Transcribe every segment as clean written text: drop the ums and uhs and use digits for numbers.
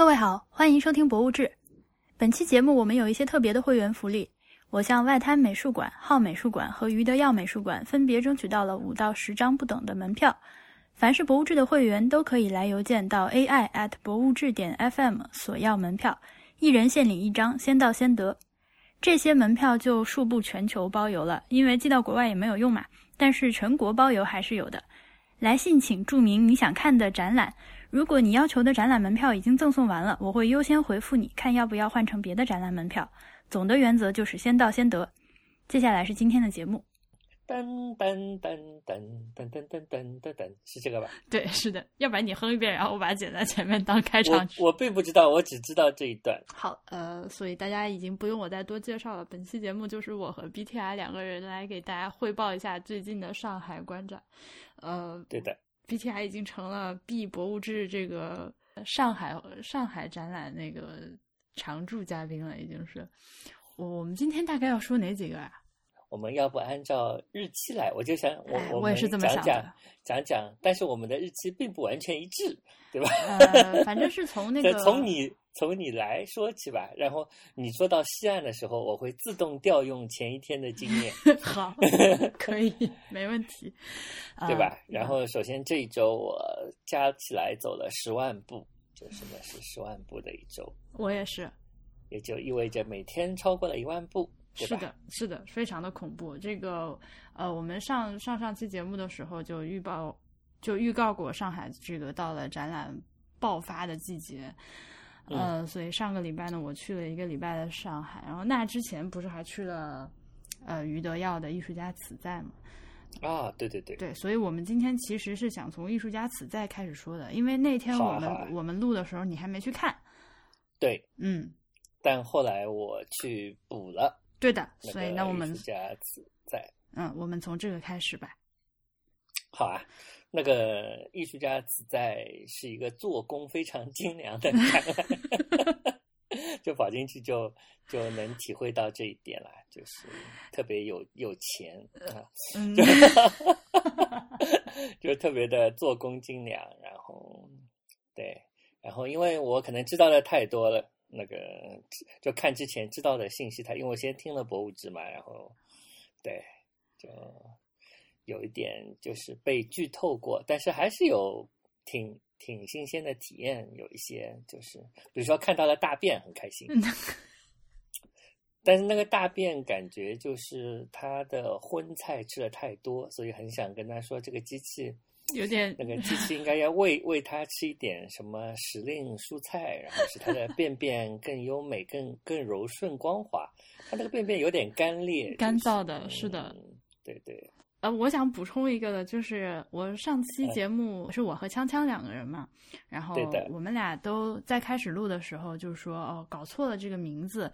各位好，欢迎收听博物志。本期节目我们有一些特别的会员福利，我向外滩美术馆、浩美术馆和余德耀美术馆分别争取到了5到10张不等的门票。凡是博物志的会员都可以来邮件到 ai@博物志.fm 索要门票，一人限领1张，先到先得。这些门票就数不全球包邮了，因为寄到国外也没有用嘛，但是全国包邮还是有的。来信请注明你想看的展览，如果你要求的展览门票已经赠送完了，我会优先回复你，看要不要换成别的展览门票。总的原则就是先到先得。接下来是今天的节目。噔噔噔噔噔噔噔噔噔噔，是这个吧？对，是的。要不然你哼一遍，然后我把它剪在前面当开场曲。我并不知道，我只知道这一段。好，所以大家已经不用我再多介绍了。本期节目就是我和 BTI 2个人来给大家汇报一下最近的上海观展。对的。BTI 已经成了 B 博物志这个上海展览那个常驻嘉宾了，已经是。我们今天大概要说哪几个啊？我们要不按照日期来，我就想我也是这么想的，讲，但是我们的日期并不完全一致，对吧？反正是从那个从你来说起吧，然后你说到西岸的时候，我会自动调用前一天的经验。好，可以，没问题，对吧？然后首先这一周我加起来走了10万步，就是呢是10万步的一周。我也是，也就意味着每天超过了1万步。是的，是的，非常的恐怖。这个我们上期节目的时候就预告过上海这个到了展览爆发的季节，所以上个礼拜呢，我去了1个礼拜的上海，然后那之前不是还去了余德耀的艺术家此在嘛？啊，对对对，对，所以我们今天其实是想从艺术家此在开始说的，因为那天我们录的时候你还没去看，对，嗯，但后来我去补了。对的，所以那我们艺术家此在，我们从这个开始吧。好啊，那个艺术家此在是一个做工非常精良的展览，就跑进去就能体会到这一点了，就是特别有钱啊，就特别的做工精良，然后对，然后因为我可能知道的太多了。那个就看之前知道的信息，因为我先听了博物志嘛，然后对，就有一点就是被剧透过，但是还是有挺新鲜的体验，有一些就是比如说看到了大便很开心，但是那个大便感觉就是他的荤菜吃了太多，所以很想跟他说这个机器。有点那个机器应该要喂它吃一点什么时令蔬菜，然后使它的便便更优美、更柔顺光滑。它那个便便有点干裂、干燥的，是的，对对。我想补充一个的，就是我上期节目是我和锵锵2个人嘛，然后我们俩都在开始录的时候就说搞错了这个名字，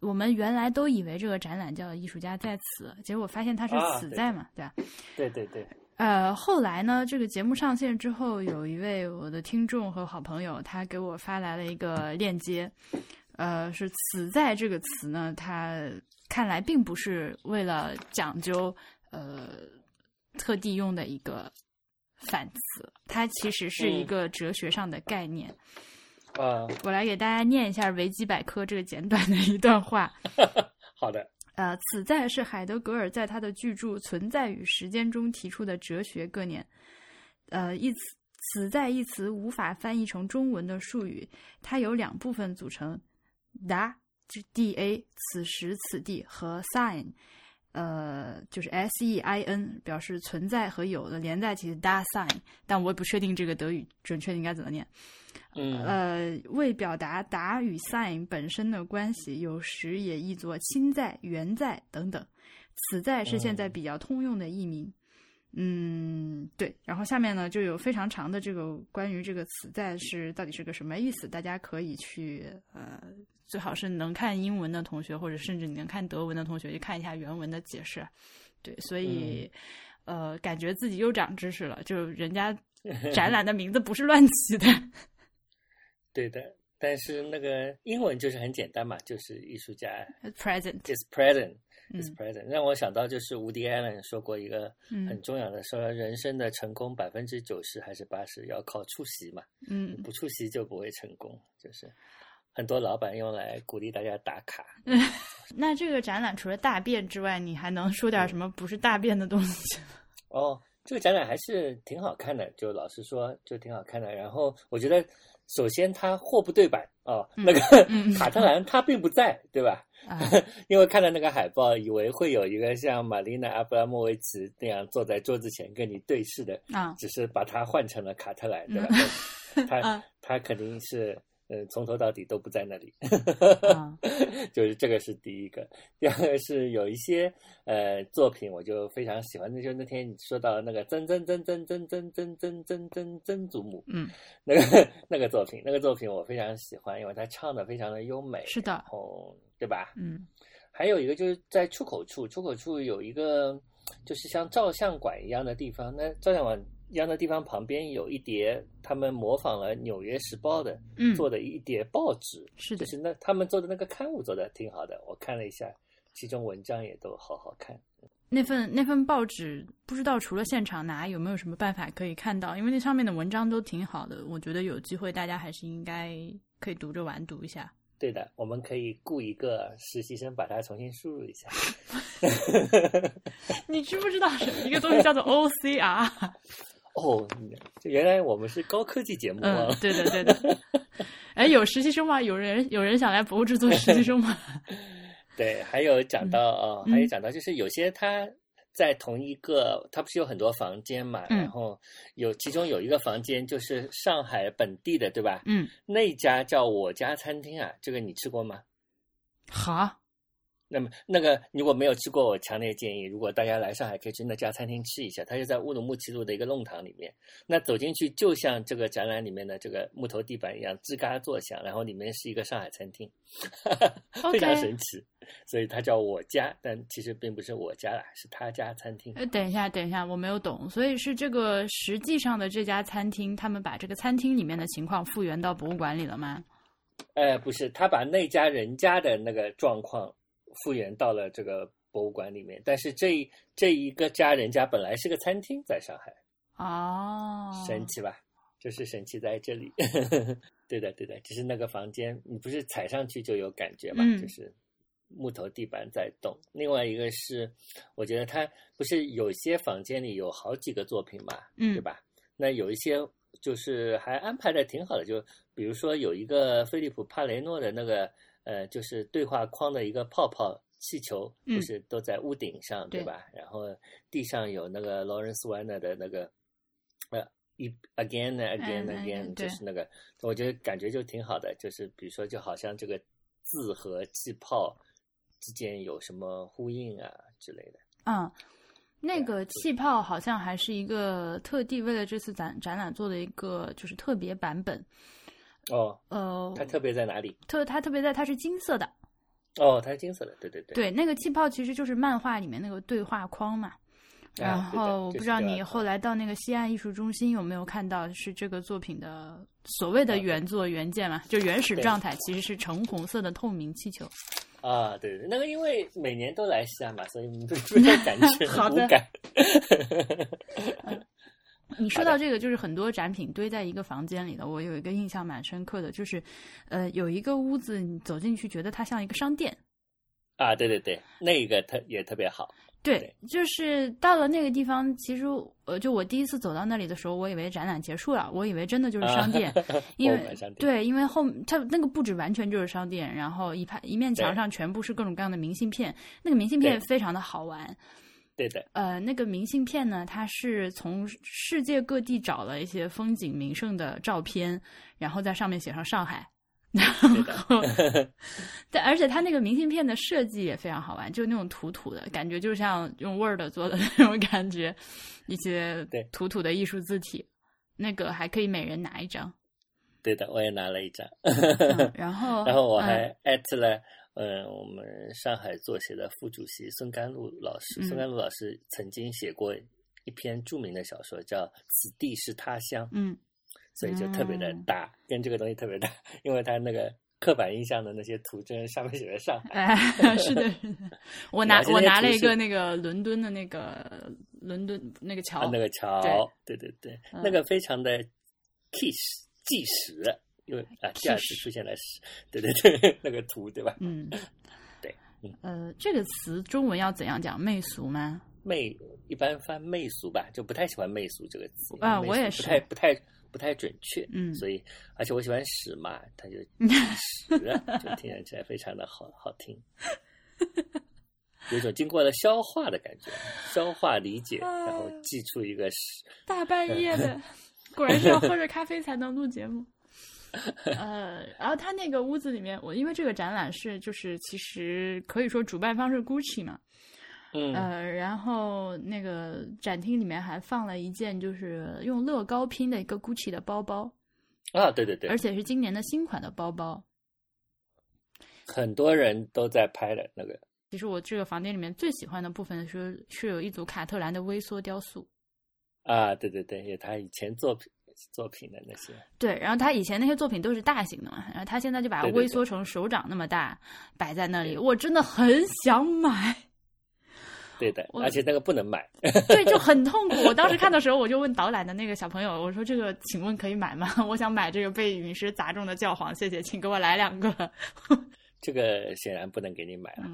我们原来都以为这个展览叫艺术家在此，结果发现它是此在嘛，对吧？对对对。后来呢，这个节目上线之后，有一位我的听众和好朋友，他给我发来了一个链接，是此在这个词呢，他看来并不是为了讲究特地用的一个反词，它其实是一个哲学上的概念。我来给大家念一下维基百科这个简短的一段话。好的。此在是海德格尔在他的巨著《存在与时间》中提出的哲学概念。此在一词无法翻译成中文的术语，它由2部分组成 ：da（da） 此时此地和 sein， 就是 sein， 表示存在和有的连在一起 da sein， 但我也不确定这个德语准确应该怎么念。为表达达与 sign 本身的关系，有时也译作亲在、缘在等等。此在是现在比较通用的译名。对。然后下面呢就有非常长的这个关于这个此在是到底是个什么意思，大家可以去最好是能看英文的同学，或者甚至你能看德文的同学去看一下原文的解释。对，所以感觉自己又长知识了，就人家展览的名字不是乱起的。对的，但是那个英文就是很简单嘛，就是艺术家 is present， 让我想到就是伍迪·艾伦说过一个很重要的，说人生的成功 90% 还是 80% 要靠出席嘛，不出席就不会成功，就是很多老板用来鼓励大家打卡。那这个展览除了大便之外，你还能说点什么不是大便的东西？哦，这个展览还是挺好看的，就老实说就挺好看的。然后我觉得首先他货不对版哦，那个卡特兰他并不在，对吧？因为看了那个海报以为会有一个像玛丽娜阿布拉莫维奇那样坐在桌子前跟你对视的，只是把他换成了卡特兰，对吧？他肯定是从头到底都不在那里。就是这个是第一个。第二个是有一些作品我就非常喜欢，就是那天你说到那个曾祖母，那个作品，我非常喜欢，因为他唱的非常的优美，是的，对吧？还有一个就是在出口处有一个就是像照相馆一样的地方，那照相馆一样的地方旁边有一叠他们模仿了纽约时报的做的一叠报纸，是的，就是那他们做的那个刊物做的挺好的，我看了一下，其中文章也都好好看。那份报纸不知道除了现场拿有没有什么办法可以看到，因为那上面的文章都挺好的，我觉得有机会大家还是应该可以读着完读一下。对的，我们可以雇一个实习生把它重新输入一下。你知不知道一个东西叫做 OCR？哦，原来我们是高科技节目啊！对的，对的。哎，有实习生吗？有人想来博物志做实习生吗？对，还有讲到啊，还有讲到就是有些他在同一个，他不是有很多房间嘛？然后其中有一个房间就是上海本地的，对吧？那家叫我家餐厅啊，这个你吃过吗？好。那么，那个如果没有吃过，我强烈建议，如果大家来上海，可以去那家餐厅吃一下。它就在乌鲁木齐路的一个弄堂里面。那走进去就像这个展览里面的这个木头地板一样，吱嘎作响。然后里面是一个上海餐厅，非常神奇。所以它叫我家，但其实并不是我家啦，是他家餐厅。等一下，我没有懂。所以是这个实际上的这家餐厅，他们把这个餐厅里面的情况复原到博物馆里了吗？不是，他把那家人家的那个状况复原到了这个博物馆里面，但是这一个家人家本来是个餐厅在上海。神奇吧，就是神奇在这里。对的，就是那个房间你不是踩上去就有感觉嘛，就是木头地板在动。另外一个是我觉得它不是有些房间里有好几个作品嘛，对吧？那有一些就是还安排的挺好的，就比如说有一个菲利普·帕雷诺的那个就是对话框的一个泡泡气球，不是都在屋顶上，对吧？然后地上有那个 Lawrence Weiner 的那个again， 就是那个，我觉得感觉就挺好的。就是比如说，就好像这个字和气泡之间有什么呼应啊之类的。那个气泡好像还是一个特地为了这次展览做的一个就是特别版本。它特别在哪里？它特别在它是金色的。它是金色的，对。对，那个气泡其实就是漫画里面那个对话框嘛。然后我不知道你后来到那个西岸艺术中心有没有看到，是这个作品的所谓的原作原件嘛，就原始状态其实是橙红色的透明气球。对，那个因为每年都来西岸嘛，所以你没有感觉。好的。你说到这个，就是很多展品堆在一个房间里的，我有一个印象蛮深刻的，就是有一个屋子你走进去觉得它像一个商店。对，那个也特别好。对，就是到了那个地方，其实就我第一次走到那里的时候，我以为展览结束了，我以为真的就是商店，因为对，因为后它那个布置完全就是商店，然后一面墙上全部是各种各样的明信片，那个明信片非常的好玩。对的，那个明信片呢，它是从世界各地找了一些风景名胜的照片，然后在上面写上上海。对，而且它那个明信片的设计也非常好玩，就那种土土的感觉，就像用 Word 做的那种感觉，一些土土的艺术字体，那个还可以每人拿一张。对的，我也拿了一张。然后我还@了。我们上海作协的副主席孙甘露老师，曾经写过一篇著名的小说，叫《此地是他乡》。所以就特别的搭、嗯、跟这个东西特别搭，因为它那个刻板印象的那些图真上面写的上海、哎、是的，我拿了一个那个伦敦那个桥、啊、那个桥 对、嗯、那个非常的 kiss 计时，因为啊第二次出现了对对对那个图对吧，嗯对这个词中文要怎样讲，媚俗吗？媚一般翻媚俗吧，就不太喜欢媚俗这个词啊，我也是不太准确，嗯，所以而且我喜欢屎嘛，它就屎就听起来非常的好听，有一种经过了消化的感觉，消化理解，然后寄出一个屎。大半夜的，果然是要喝着咖啡才能录节目。然后他那个屋子里面，我因为这个展览是就是其实可以说主办方是 Gucci 嘛。嗯、然后那个展厅里面还放了一件就是用乐高拼的一个 Gucci 的包包啊，对对对，而且是今年的新款的包包，很多人都在拍的那个。其实我这个房间里面最喜欢的部分是有一组卡特兰的微缩雕塑啊，对对对，有他以前作品的那些，对，然后他以前那些作品都是大型的嘛，然后他现在就把微缩成手掌那么大，对对对，摆在那里，我真的很想买。对的，而且那个不能买，对，就很痛苦。我当时看的时候，我就问导览的那个小朋友，我说这个请问可以买吗？我想买这个被陨石砸中的教皇，谢谢，请给我来两个。这个显然不能给你买了。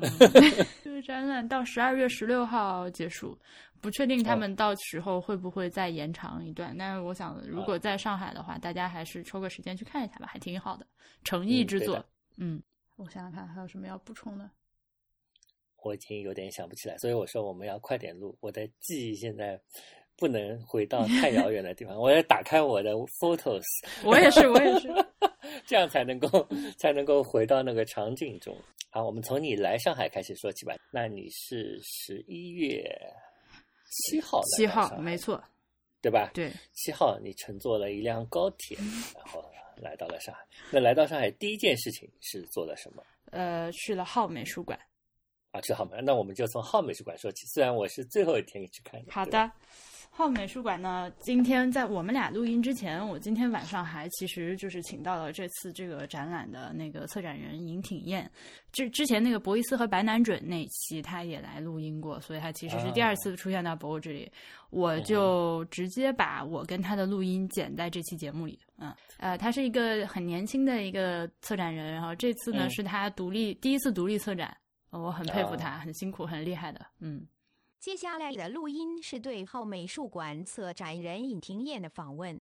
这个展览到12月16号结束，不确定他们到时候会不会再延长一段。但是我想，如果在上海的话，大家还是抽个时间去看一下吧，还挺好的，诚意之作。嗯，我想想看还有什么要补充的。我已经有点想不起来，所以我说我们要快点录，我的记忆现在不能回到太遥远的地方。我要打开我的 photos， 我也是这样才能够回到那个场景中。好，我们从你来上海开始说起吧。那你是11月7号来上海，7号没错，对吧？对，7号你乘坐了一辆高铁，然后来到了上海。那来到上海第一件事情是做了什么？去了昊美术馆啊，去昊美，那我们就从昊美术馆说起。虽然我是最后一天去看的。好的，昊美术馆呢，今天在我们俩录音之前，我今天晚上还其实就是请到了这次这个展览的那个策展人尹挺燕，之前那个博伊斯和白南准那期他也来录音过，所以他其实是第二次出现到博物这里，我就直接把我跟他的录音剪在这期节目里。嗯，他是一个很年轻的一个策展人，然后这次呢是他第一次独立策展。我很佩服他，很辛苦，很厉害的。嗯，接下来的录音是对昊美术馆策展人尹婷燕的访问。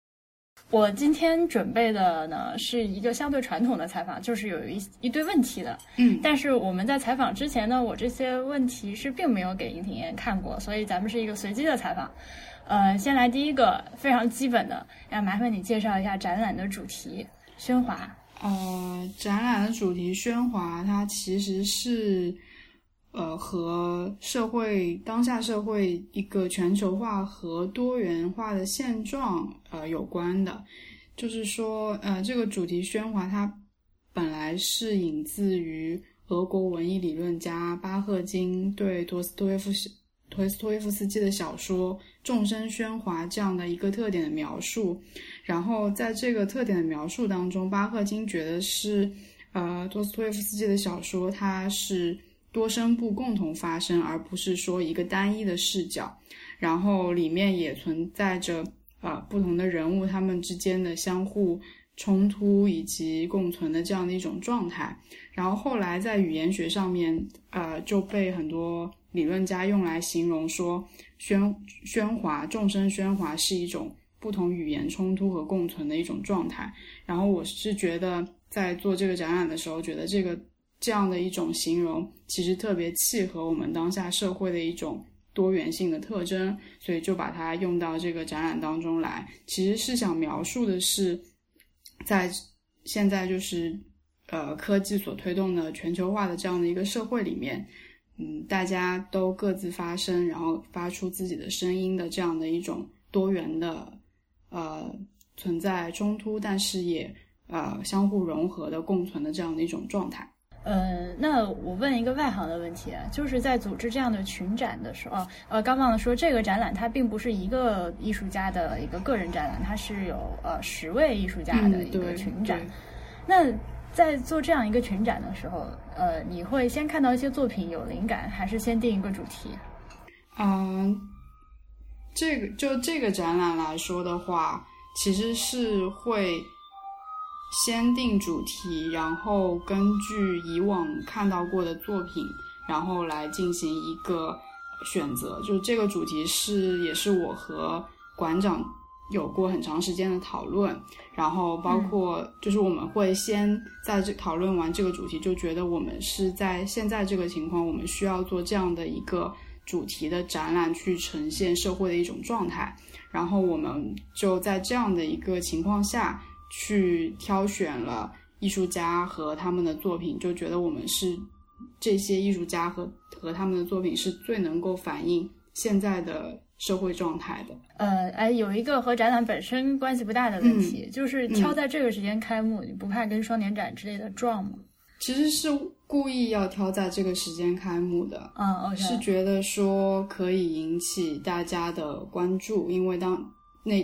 我今天准备的呢是一个相对传统的采访，就是有一堆问题的。嗯，但是我们在采访之前呢，我这些问题是并没有给尹婷燕看过，所以咱们是一个随机的采访。先来第一个非常基本的，要麻烦你介绍一下展览的主题喧哗。展览的主题喧哗，它其实是和当下社会一个全球化和多元化的现状有关的。就是说这个主题喧哗它本来是引自于俄国文艺理论家巴赫金对陀思妥耶夫斯基的小说众生喧哗这样的一个特点的描述，然后在这个特点的描述当中，巴赫金觉得是陀思妥耶夫斯基的小说它是多声部共同发生，而不是说一个单一的视角，然后里面也存在着不同的人物他们之间的相互冲突以及共存的这样的一种状态。然后后来在语言学上面就被很多理论家用来形容说喧哗众生喧哗是一种不同语言冲突和共存的一种状态。然后我是觉得在做这个展览的时候，觉得这样的一种形容其实特别契合我们当下社会的一种多元性的特征，所以就把它用到这个展览当中来。其实是想描述的是在现在就是科技所推动的全球化的这样的一个社会里面，大家都各自发声，然后发出自己的声音的这样的一种多元的存在冲突，但是也相互融合的共存的这样的一种状态。那我问一个外行的问题，就是在组织这样的群展的时候，刚忘了说，这个展览它并不是一个艺术家的一个个人展览，它是有10位艺术家的一个群展。那在做这样一个群展的时候，你会先看到一些作品有灵感，还是先定一个主题？这个展览来说的话，其实是会先定主题，然后根据以往看到过的作品，然后来进行一个选择。就这个主题也是我和馆长有过很长时间的讨论，然后包括就是我们会先在这讨论完这个主题，就觉得我们是在现在这个情况，我们需要做这样的一个主题的展览去呈现社会的一种状态，然后我们就在这样的一个情况下去挑选了艺术家和他们的作品，就觉得我们是这些艺术家和他们的作品是最能够反映现在的社会状态的。有一个和展览本身关系不大的问题，就是挑在这个时间开幕，你不怕跟双年展之类的撞吗？其实是故意要挑在这个时间开幕的，okay，是觉得说可以引起大家的关注，因为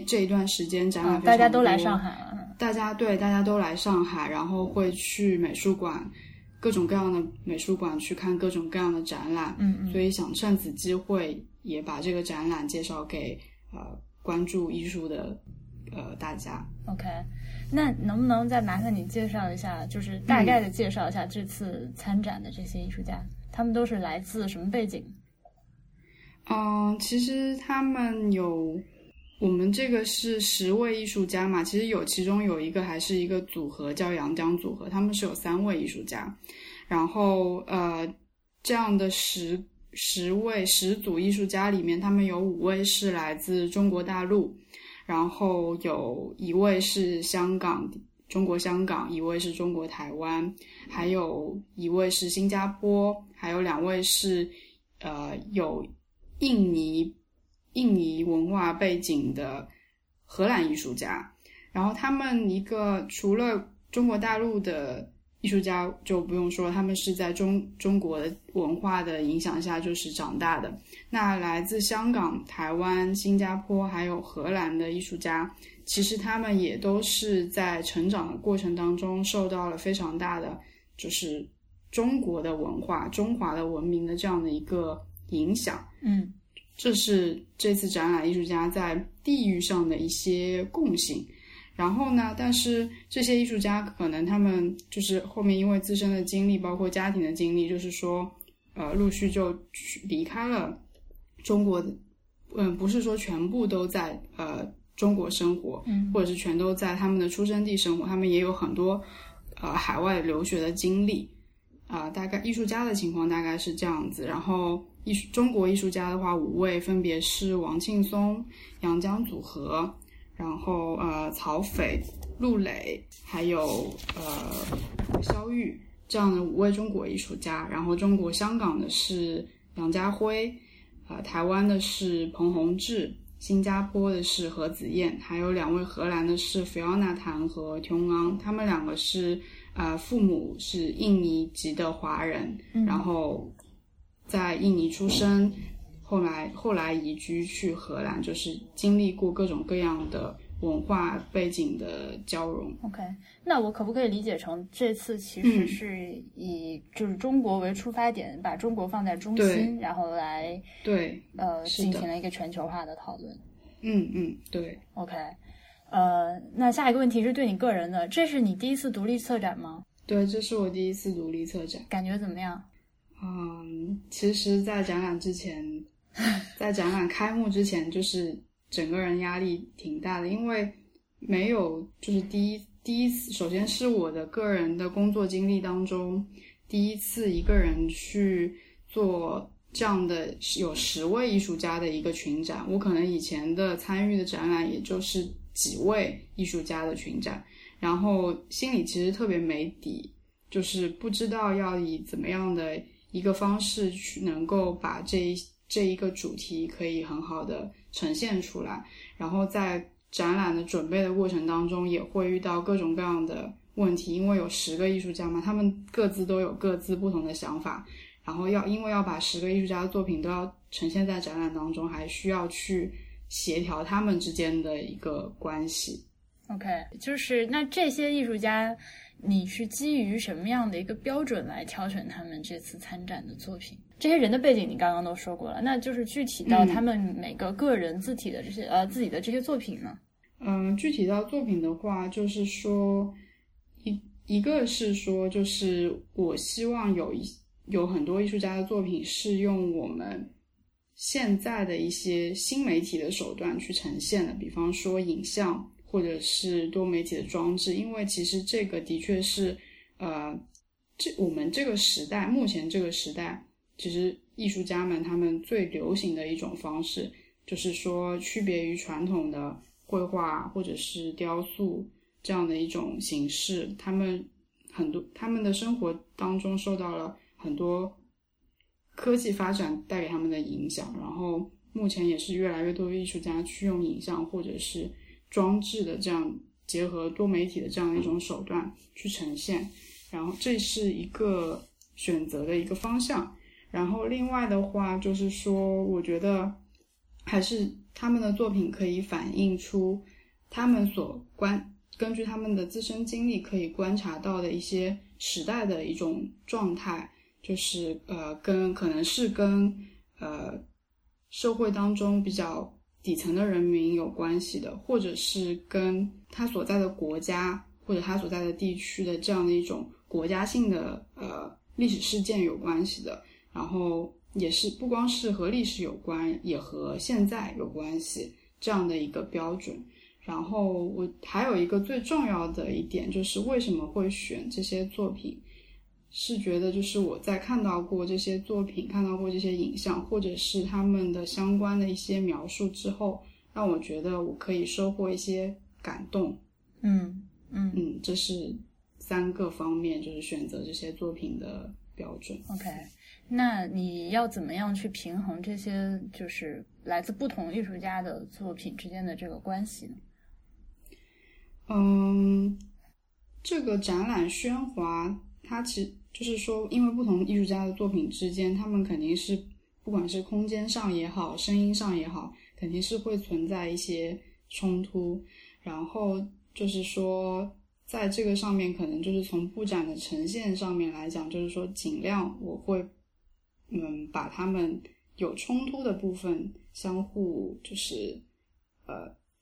这一段时间展览非常多，大家都来上海了，大家都来上海，然后会去美术馆，各种各样的美术馆去看各种各样的展览，所以想趁此机会也把这个展览介绍给关注艺术的大家。 OK， 那能不能再麻烦你介绍一下，就是大概的介绍一下这次参展的这些艺术家，他们都是来自什么背景？其实他们有，我们这个是10位艺术家嘛，其实其中有一个还是一个组合叫阳江组合，他们是有3位艺术家，然后这样的10组艺术家里面，他们有5位是来自中国大陆，然后有1位是中国香港，1位是中国台湾，还有1位是新加坡，还有2位是有印尼文化背景的荷兰艺术家。然后他们除了中国大陆的艺术家就不用说，他们是在中国的文化的影响下就是长大的。那来自香港、台湾、新加坡还有荷兰的艺术家，其实他们也都是在成长的过程当中受到了非常大的就是中国的文化、中华的文明的这样的一个影响。这是这次展览艺术家在地域上的一些共性。然后呢，但是这些艺术家可能他们就是后面因为自身的经历包括家庭的经历，就是说陆续就离开了中国，不是说全部都在中国生活，或者是全都在他们的出生地生活，他们也有很多海外留学的经历。大概艺术家的情况大概是这样子。然后中国艺术家的话，5位分别是王庆松、阳江组合，然后曹斐、陆磊，还有肖玉，这样的5位中国艺术家。然后中国香港的是杨家辉，台湾的是彭宏志，新加坡的是何子燕，还有2位荷兰的是 Fiona Tan 和 Tiong Ang， 他们两个是父母是印尼籍的华人，然后在印尼出生，后来移居去荷兰，就是经历过各种各样的文化背景的交融。 OK， 那我可不可以理解成这次其实是以就是中国为出发点，把中国放在中心，然后来对进行了一个全球化的讨论？对。 OK， 那下一个问题是对你个人的，这是你第一次独立策展吗？对，这是我第一次独立策展。感觉怎么样？其实在展览开幕之前，就是整个人压力挺大的，因为没有就是第一次，首先是我的个人的工作经历当中第一次一个人去做这样的有10位艺术家的一个群展。我可能以前的参与的展览也就是几位艺术家的群展，然后心里其实特别没底，就是不知道要以怎么样的一个方式去能够把这一个主题可以很好的呈现出来。然后在展览的准备的过程当中，也会遇到各种各样的问题，因为有10个艺术家嘛，他们各自都有各自不同的想法，然后因为要把10个艺术家的作品都要呈现在展览当中，还需要去协调他们之间的一个关系。 OK， 就是那这些艺术家你是基于什么样的一个标准来挑选他们这次参展的作品？这些人的背景你刚刚都说过了，那就是具体到他们每个个人自己的这些自己的这些作品呢？具体到作品的话，就是说一个是说，就是我希望有很多艺术家的作品是用我们现在的一些新媒体的手段去呈现的，比方说影像。或者是多媒体的装置，因为其实这个的确是我们这个时代，目前这个时代，其实艺术家们他们最流行的一种方式，就是说区别于传统的绘画或者是雕塑这样的一种形式，他们的生活当中受到了很多科技发展带给他们的影响，然后目前也是越来越多艺术家去用影像或者是装置的这样结合多媒体的这样一种手段去呈现，然后这是一个选择的一个方向。然后另外的话就是说，我觉得还是他们的作品可以反映出他们根据他们的自身经历可以观察到的一些时代的一种状态，就是可能是跟社会当中比较底层的人民有关系的，或者是跟他所在的国家或者他所在的地区的这样的一种国家性的历史事件有关系的，然后也是不光是和历史有关，也和现在有关系这样的一个标准。然后我还有一个最重要的一点，就是为什么会选这些作品，是觉得就是我在看到过这些作品，看到过这些影像，或者是他们的相关的一些描述之后，让我觉得我可以收获一些感动。这是3个方面，就是选择这些作品的标准。 OK， 那你要怎么样去平衡这些就是来自不同艺术家的作品之间的这个关系呢？这个展览喧哗，它其实就是说，因为不同艺术家的作品之间，他们肯定是不管是空间上也好，声音上也好，肯定是会存在一些冲突。然后就是说，在这个上面，可能就是从布展的呈现上面来讲，就是说尽量我会把他们有冲突的部分相互就是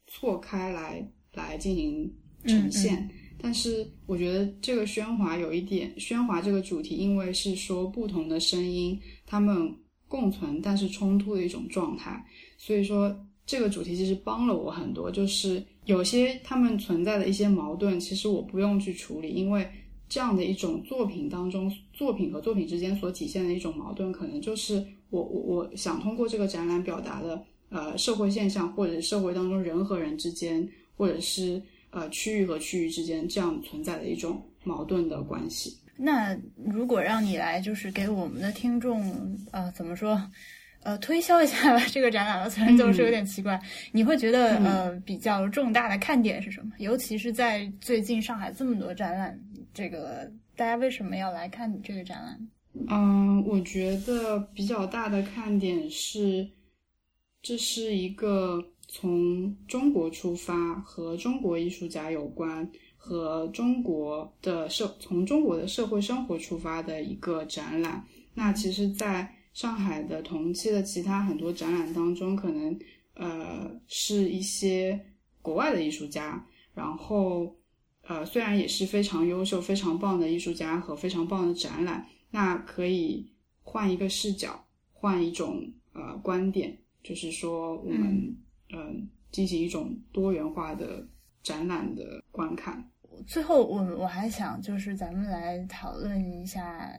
错开来进行呈现。但是我觉得这个喧哗有一点，喧哗这个主题因为是说不同的声音他们共存但是冲突的一种状态，所以说这个主题其实帮了我很多，就是有些他们存在的一些矛盾其实我不用去处理，因为这样的一种作品当中，作品和作品之间所体现的一种矛盾，可能就是我想通过这个展览表达的社会现象，或者社会当中人和人之间，或者是区域和区域之间这样存在的一种矛盾的关系。那如果让你来就是给我们的听众推销一下吧这个展览了，虽然总是有点奇怪，你会觉得比较重大的看点是什么？尤其是在最近上海这么多展览，这个大家为什么要来看你这个展览？我觉得比较大的看点是，这是一个从中国出发，和中国艺术家有关，和从中国的社会生活出发的一个展览。那其实在上海的同期的其他很多展览当中，可能是一些国外的艺术家，然后虽然也是非常优秀非常棒的艺术家和非常棒的展览，那可以换一个视角，换一种观点，就是说我们进行一种多元化的展览的观看。最后我还想就是咱们来讨论一下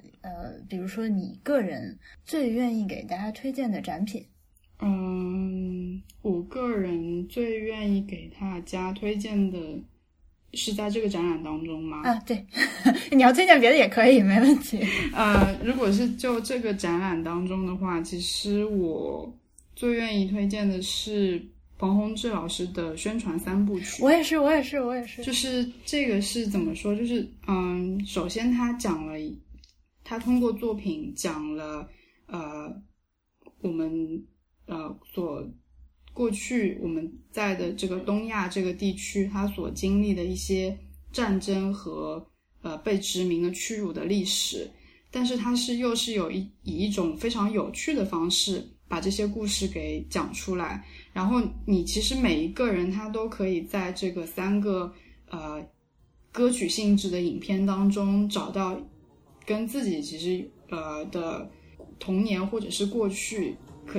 比如说你个人最愿意给大家推荐的展品。我个人最愿意给大家推荐的是在这个展览当中吗？啊，对你要推荐别的也可以，没问题。如果是就这个展览当中的话，其实我最愿意推荐的是黄宏志老师的宣传三部曲。我也是就是这个是怎么说，就是首先他通过作品讲了我们所过去我们在的这个东亚这个地区他所经历的一些战争和被殖民的屈辱的历史，但是他是又是有以一种非常有趣的方式把这些故事给讲出来，然后你其实每一个人他都可以在这个三个歌曲性质的影片当中找到跟自己其实的童年或者是过去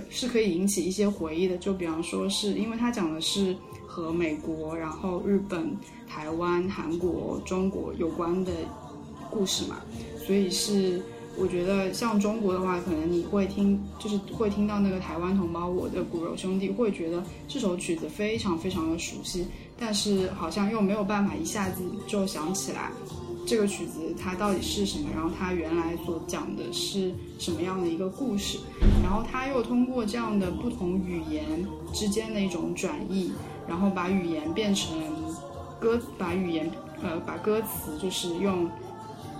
是可以引起一些回忆的。就比方说是因为他讲的是和美国然后日本台湾韩国中国有关的故事嘛，所以是我觉得像中国的话可能你会听到那个台湾同胞我的骨肉兄弟，会觉得这首曲子非常非常的熟悉，但是好像又没有办法一下子就想起来这个曲子它到底是什么，然后它原来所讲的是什么样的一个故事，然后它又通过这样的不同语言之间的一种转译，然后把语言变成把歌词就是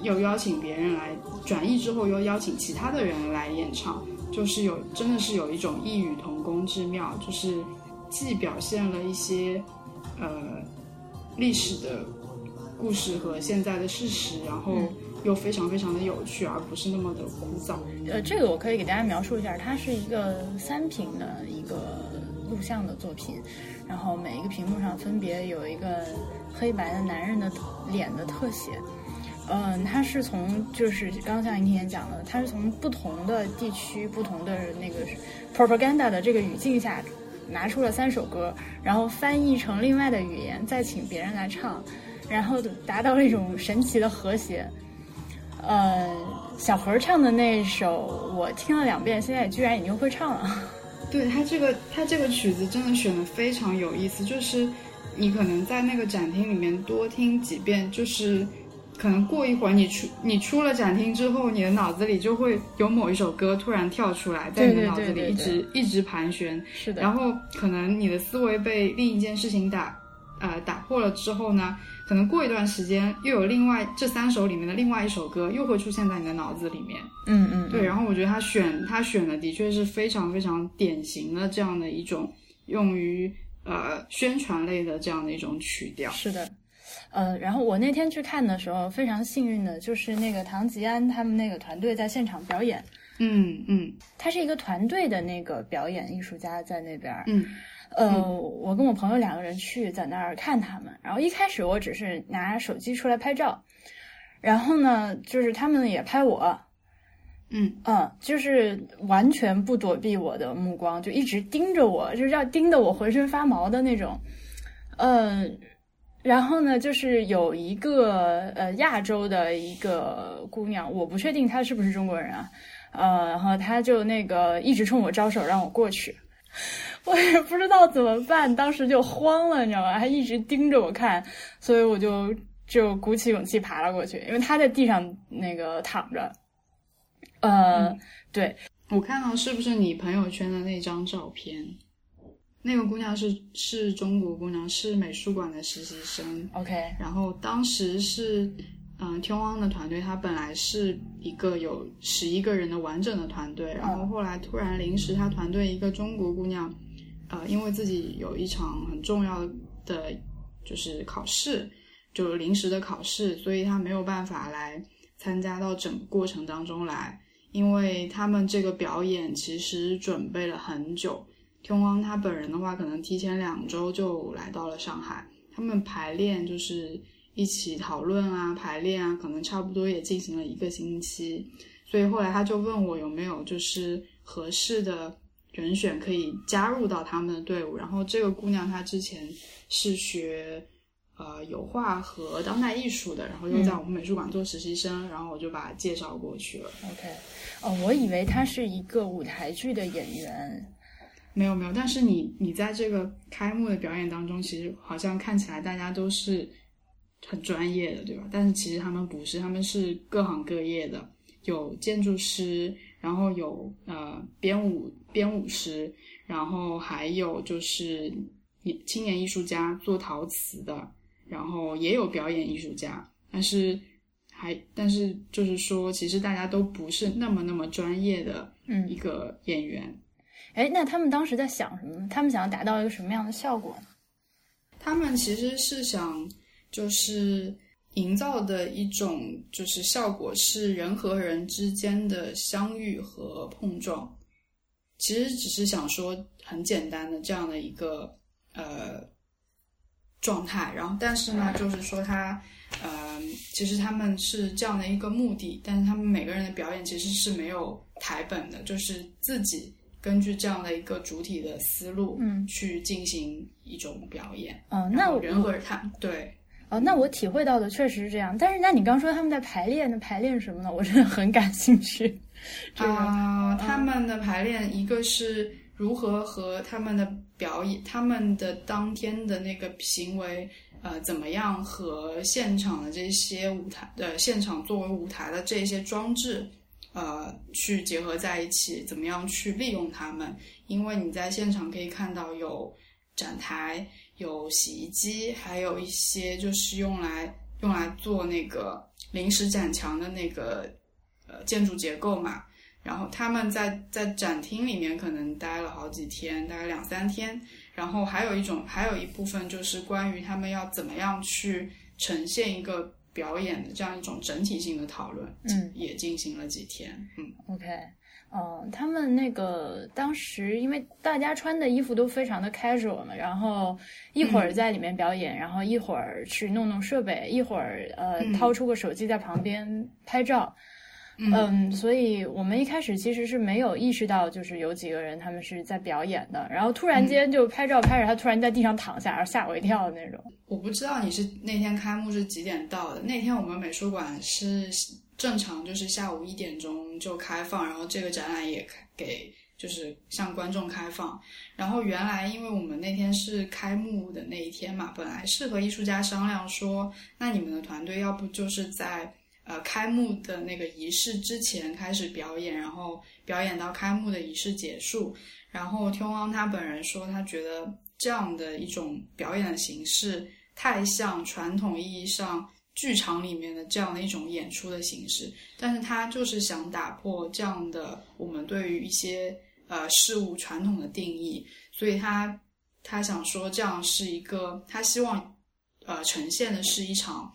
又邀请别人来转译之后又邀请其他的人来演唱，就是真的是有一种异曲同工之妙，就是既表现了一些历史的故事和现在的事实，然后又非常非常的有趣，而不是那么的枯燥。这个我可以给大家描述一下，它是一个3屏的一个录像的作品，然后每一个屏幕上分别有一个黑白的男人的脸的特写。它是从就是刚像您也讲的，它是从不同的地区不同的那个 propaganda 的这个语境下拿出了3首歌，然后翻译成另外的语言，再请别人来唱，然后达到了一种神奇的和谐。小何唱的那首我听了2遍，现在居然已经会唱了。对，他这个曲子真的选得非常有意思，就是你可能在那个展厅里面多听几遍，就是可能过一会儿你出了展厅之后，你的脑子里就会有某一首歌突然跳出来，在你的脑子里一直盘旋。是的。然后可能你的思维被另一件事情打破了之后呢，可能过一段时间又有另外这3首里面的另外一首歌又会出现在你的脑子里面。对。然后我觉得他选的的确是非常非常典型的这样的一种用于宣传类的这样的一种曲调。是的。然后我那天去看的时候非常幸运的就是那个唐吉安他们那个团队在现场表演。他是一个团队的那个表演艺术家在那边。我跟我朋友2个人去在那儿看他们，然后一开始我只是拿手机出来拍照，然后呢就是他们也拍我。就是完全不躲避我的目光，就一直盯着我，就是要盯得我浑身发毛的那种。然后呢就是有一个亚洲的一个姑娘，我不确定她是不是中国人啊，然后她就那个一直冲我招手让我过去，我也不知道怎么办，当时就慌了你知道吗，她一直盯着我看，所以我就鼓起勇气爬了过去，因为她在地上那个躺着。对，我看到是不是你朋友圈的那张照片，那个姑娘是中国姑娘，是美术馆的实习生。OK。然后当时是，Tiong Ang 的团队，他本来是一个有11个人的完整的团队，然后后来突然临时，他团队一个中国姑娘，因为自己有一场很重要的就是考试，就临时的考试，所以他没有办法来参加到整个过程当中来，因为他们这个表演其实准备了很久。Tiong Ang 他本人的话可能提前2周就来到了上海，他们排练就是一起讨论啊排练啊，可能差不多也进行了1个星期，所以后来他就问我有没有就是合适的人选可以加入到他们的队伍。然后这个姑娘她之前是学油画和当代艺术的，然后又在我们美术馆做实习生，然后我就把她介绍过去了。OK。我以为她是一个舞台剧的演员。没有，但是你在这个开幕的表演当中，其实好像看起来大家都是很专业的，对吧？但是其实他们不是，他们是各行各业的，有建筑师，然后有编舞师，然后还有就是青年艺术家做陶瓷的，然后也有表演艺术家，但是就是说其实大家都不是那么专业的一个演员。那他们当时在想什么？他们想要达到一个什么样的效果呢？他们其实是想就是营造的一种就是效果是人和人之间的相遇和碰撞，其实只是想说很简单的这样的一个状态。然后但是呢就是说他其实他们是这样的一个目的，但是他们每个人的表演其实是没有台本的，就是自己根据这样的一个主体的思路去进行一种表演。那人和他对那我体会到的确实是这样。但是那你刚说他们在排练什么呢？我真的很感兴趣他们的排练一个是如何和他们的表演，他们的当天的那个行为怎么样和现场的这些舞台现场作为舞台的这些装置去结合在一起，怎么样去利用它们。因为你在现场可以看到有展台，有洗衣机，还有一些就是用来做那个临时展墙的那个建筑结构嘛。然后他们在展厅里面可能待了好几天，大概2-3天。然后还有一部分就是关于他们要怎么样去呈现一个表演的这样一种整体性的讨论，也进行了几天。OK。他们那个当时因为大家穿的衣服都非常的 casual 嘛，然后一会儿在里面表演，然后一会儿去弄设备，一会儿掏出个手机在旁边拍照。所以我们一开始其实是没有意识到就是有几个人他们是在表演的，然后突然间就拍照拍着他突然在地上躺下，然后吓我一跳那种。我不知道你是那天开幕是几点到的？那天我们美术馆是正常就是下午1点钟就开放，然后这个展览也给就是向观众开放。然后原来因为我们那天是开幕的那一天嘛，本来是和艺术家商量说，那你们的团队要不就是在开幕的那个仪式之前开始表演，然后表演到开幕的仪式结束。然后Tiong Ang他本人说他觉得这样的一种表演的形式太像传统意义上剧场里面的这样的一种演出的形式，但是他就是想打破这样的我们对于一些事物传统的定义，所以他想说这样是一个他希望呈现的是一场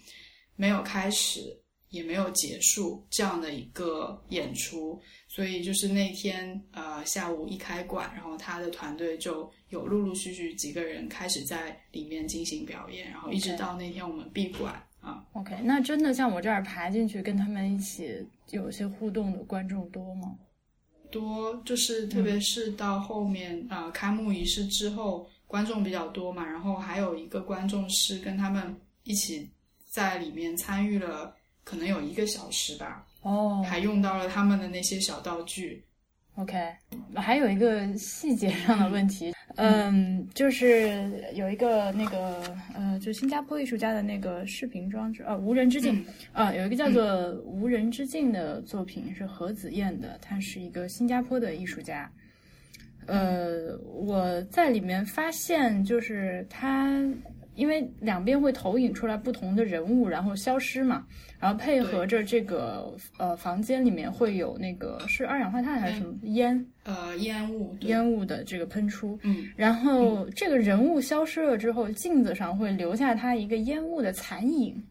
没有开始也没有结束这样的一个演出。所以就是那天下午一开馆，然后他的团队就有陆陆续续几个人开始在里面进行表演，然后一直到那天我们闭馆啊。OK， 那真的像我这儿爬进去跟他们一起有些互动的观众多吗？多，就是特别是到后面开幕仪式之后观众比较多嘛，然后还有一个观众是跟他们一起在里面参与了可能有1个小时吧，还用到了他们的那些小道具。OK， 还有一个细节上的问题，就是有一个那个就新加坡艺术家的那个视频装置无人之境有一个叫做无人之境的作品是何子燕的，他是一个新加坡的艺术家。我在里面发现就是他因为两边会投影出来不同的人物然后消失嘛，然后配合着这个房间里面会有那个是二氧化碳还是什么烟雾的这个喷出，然后这个人物消失了之后镜子上会留下它一个烟雾的残影。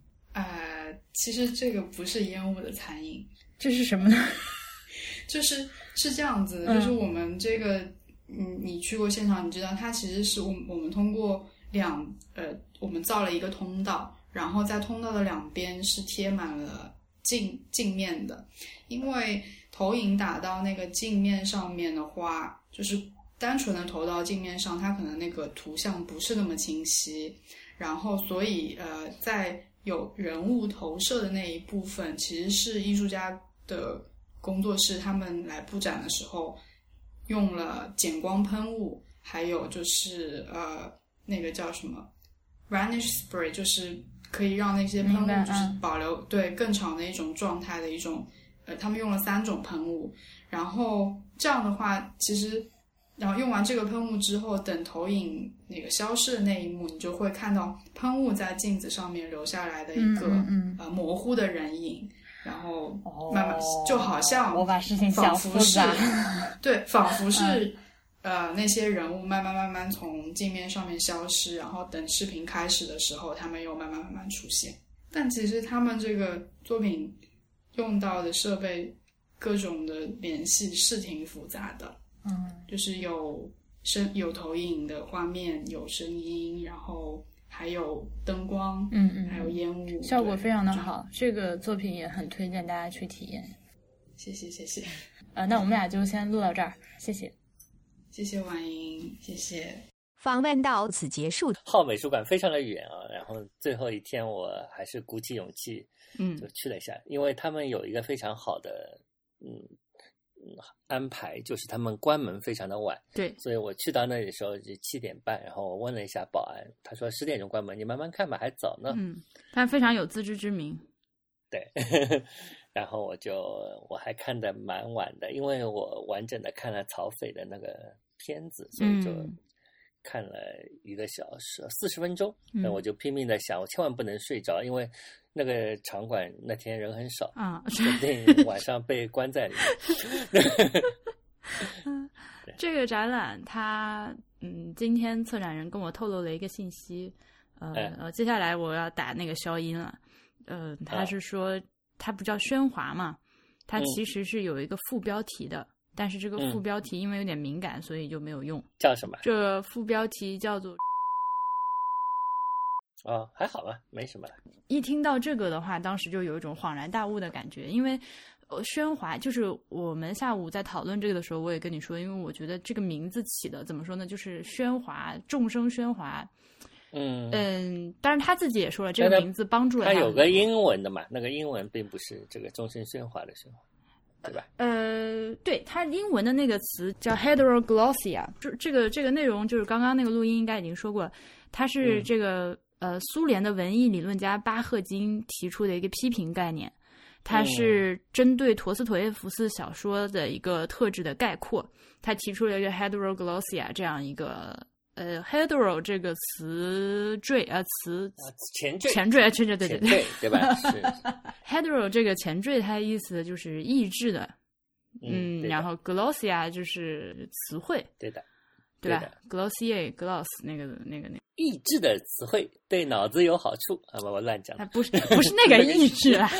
其实这个不是烟雾的残影，这是什么呢？就是这样子，就是我们这个你去过现场你知道它其实是我们通过我们造了一个通道，然后在通道的两边是贴满了镜面的，因为投影打到那个镜面上面的话，就是单纯的投到镜面上它可能那个图像不是那么清晰，然后所以在有人物投射的那一部分其实是艺术家的工作室他们来布展的时候用了减光喷雾，还有就是那个叫什么 Vanish Spray， 就是可以让那些喷雾就是保留对更长的一种状态的一种他们用了3种喷雾，然后这样的话其实，然后用完这个喷雾之后，等投影那个消失的那一幕，你就会看到喷雾在镜子上面留下来的一个模糊的人影，然后慢慢就好像我把事情想复杂，对，仿佛是那些人物慢慢从镜面上面消失，然后等视频开始的时候，他们又慢慢出现。但其实他们这个作品用到的设备各种的联系是挺复杂的。就是有投影的画面，有声音，然后还有灯光，还有烟雾，效果非常的好。这个作品也很推荐大家去体验。谢谢。那我们俩就先录到这儿，谢谢婉莹，谢谢。访问到此结束。浩美术馆非常的远啊，然后最后一天我还是鼓起勇气，就去了一下，因为他们有一个非常好的，安排，就是他们关门非常的晚，对，所以我去到那里的时候就7点半，然后我问了一下保安，他说10点钟关门，你慢慢看吧，还早呢。他非常有自知之明，对。然后我还看得蛮晚的，因为我完整的看了曹斐的那个片子，所以就看了1个小时40分钟，我就拼命的想，我千万不能睡着，因为那个场馆那天人很少啊，说不定晚上被关在里面。这个展览它今天策展人跟我透露了一个信息，接下来我要打那个消音了。他是说它不叫喧哗嘛，它其实是有一个副标题的，但是这个副标题因为有点敏感，所以就没有用。叫什么？这副标题叫做还好吧，没什么了。一听到这个的话，当时就有一种恍然大悟的感觉，因为喧哗就是我们下午在讨论这个的时候，我也跟你说，因为我觉得这个名字起的怎么说呢，就是喧哗，众生喧哗。当然他自己也说了，这个名字帮助了他有个英文的嘛，那个英文并不是这个众生喧哗的喧哗，对吧？对，他英文的那个词叫 heteroglossia， 这个内容就是刚刚那个录音应该已经说过了，它是这个。苏联的文艺理论家巴赫金提出的一个批评概念，它是针对陀思妥耶夫斯小说的一个特质的概括。他提出了一个 heteroglossia 这样一个hetero 这个词缀前缀对对吧？是hetero 这个前缀，它的意思就是意志的，然后 glossia 就是词汇，对的。对吧 ？glossier gloss 那个益智的词汇对脑子有好处啊！我乱讲，不是那个益智啊。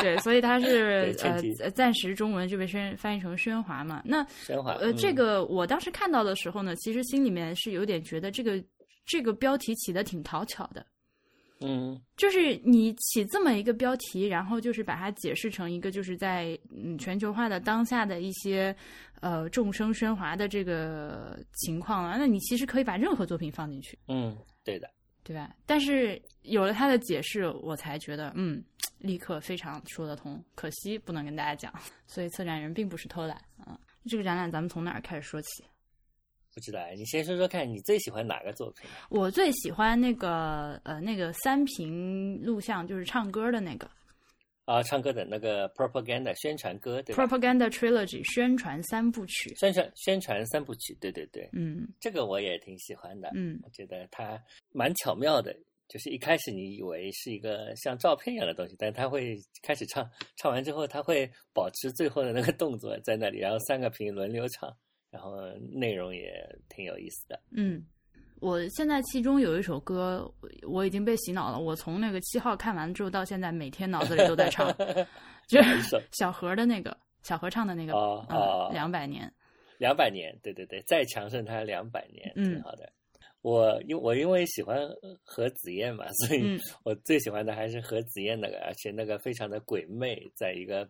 对，所以它是暂时中文就被翻译成喧哗嘛。那喧哗这个我当时看到的时候呢，其实心里面是有点觉得这个标题起得挺讨巧的。就是你起这么一个标题，然后就是把它解释成一个就是在全球化的当下的一些众生喧哗的这个情况啊，那你其实可以把任何作品放进去。对的，对吧？但是有了他的解释，我才觉得立刻非常说得通。可惜不能跟大家讲，所以策展人并不是偷懒啊。这个展览咱们从哪儿开始说起？不知道，你先说说看，你最喜欢哪个作品？我最喜欢那个3屏录像，就是唱歌的那个。唱歌的那个 propaganda 宣传歌，对吧？ propaganda trilogy 宣传三部曲，对，这个我也挺喜欢的。我觉得它蛮巧妙的，就是一开始你以为是一个像照片一样的东西，但他会开始唱完之后他会保持最后的那个动作在那里，然后3个屏轮流唱，然后内容也挺有意思的。我现在其中有一首歌我已经被洗脑了，我从那个7号看完之后到现在每天脑子里都在唱。就是小何唱的那个200年。200年，对，再强盛他200年，挺好的。我因为喜欢何子燕嘛，所以我最喜欢的还是何子燕那个，而且那个非常的鬼魅，在一个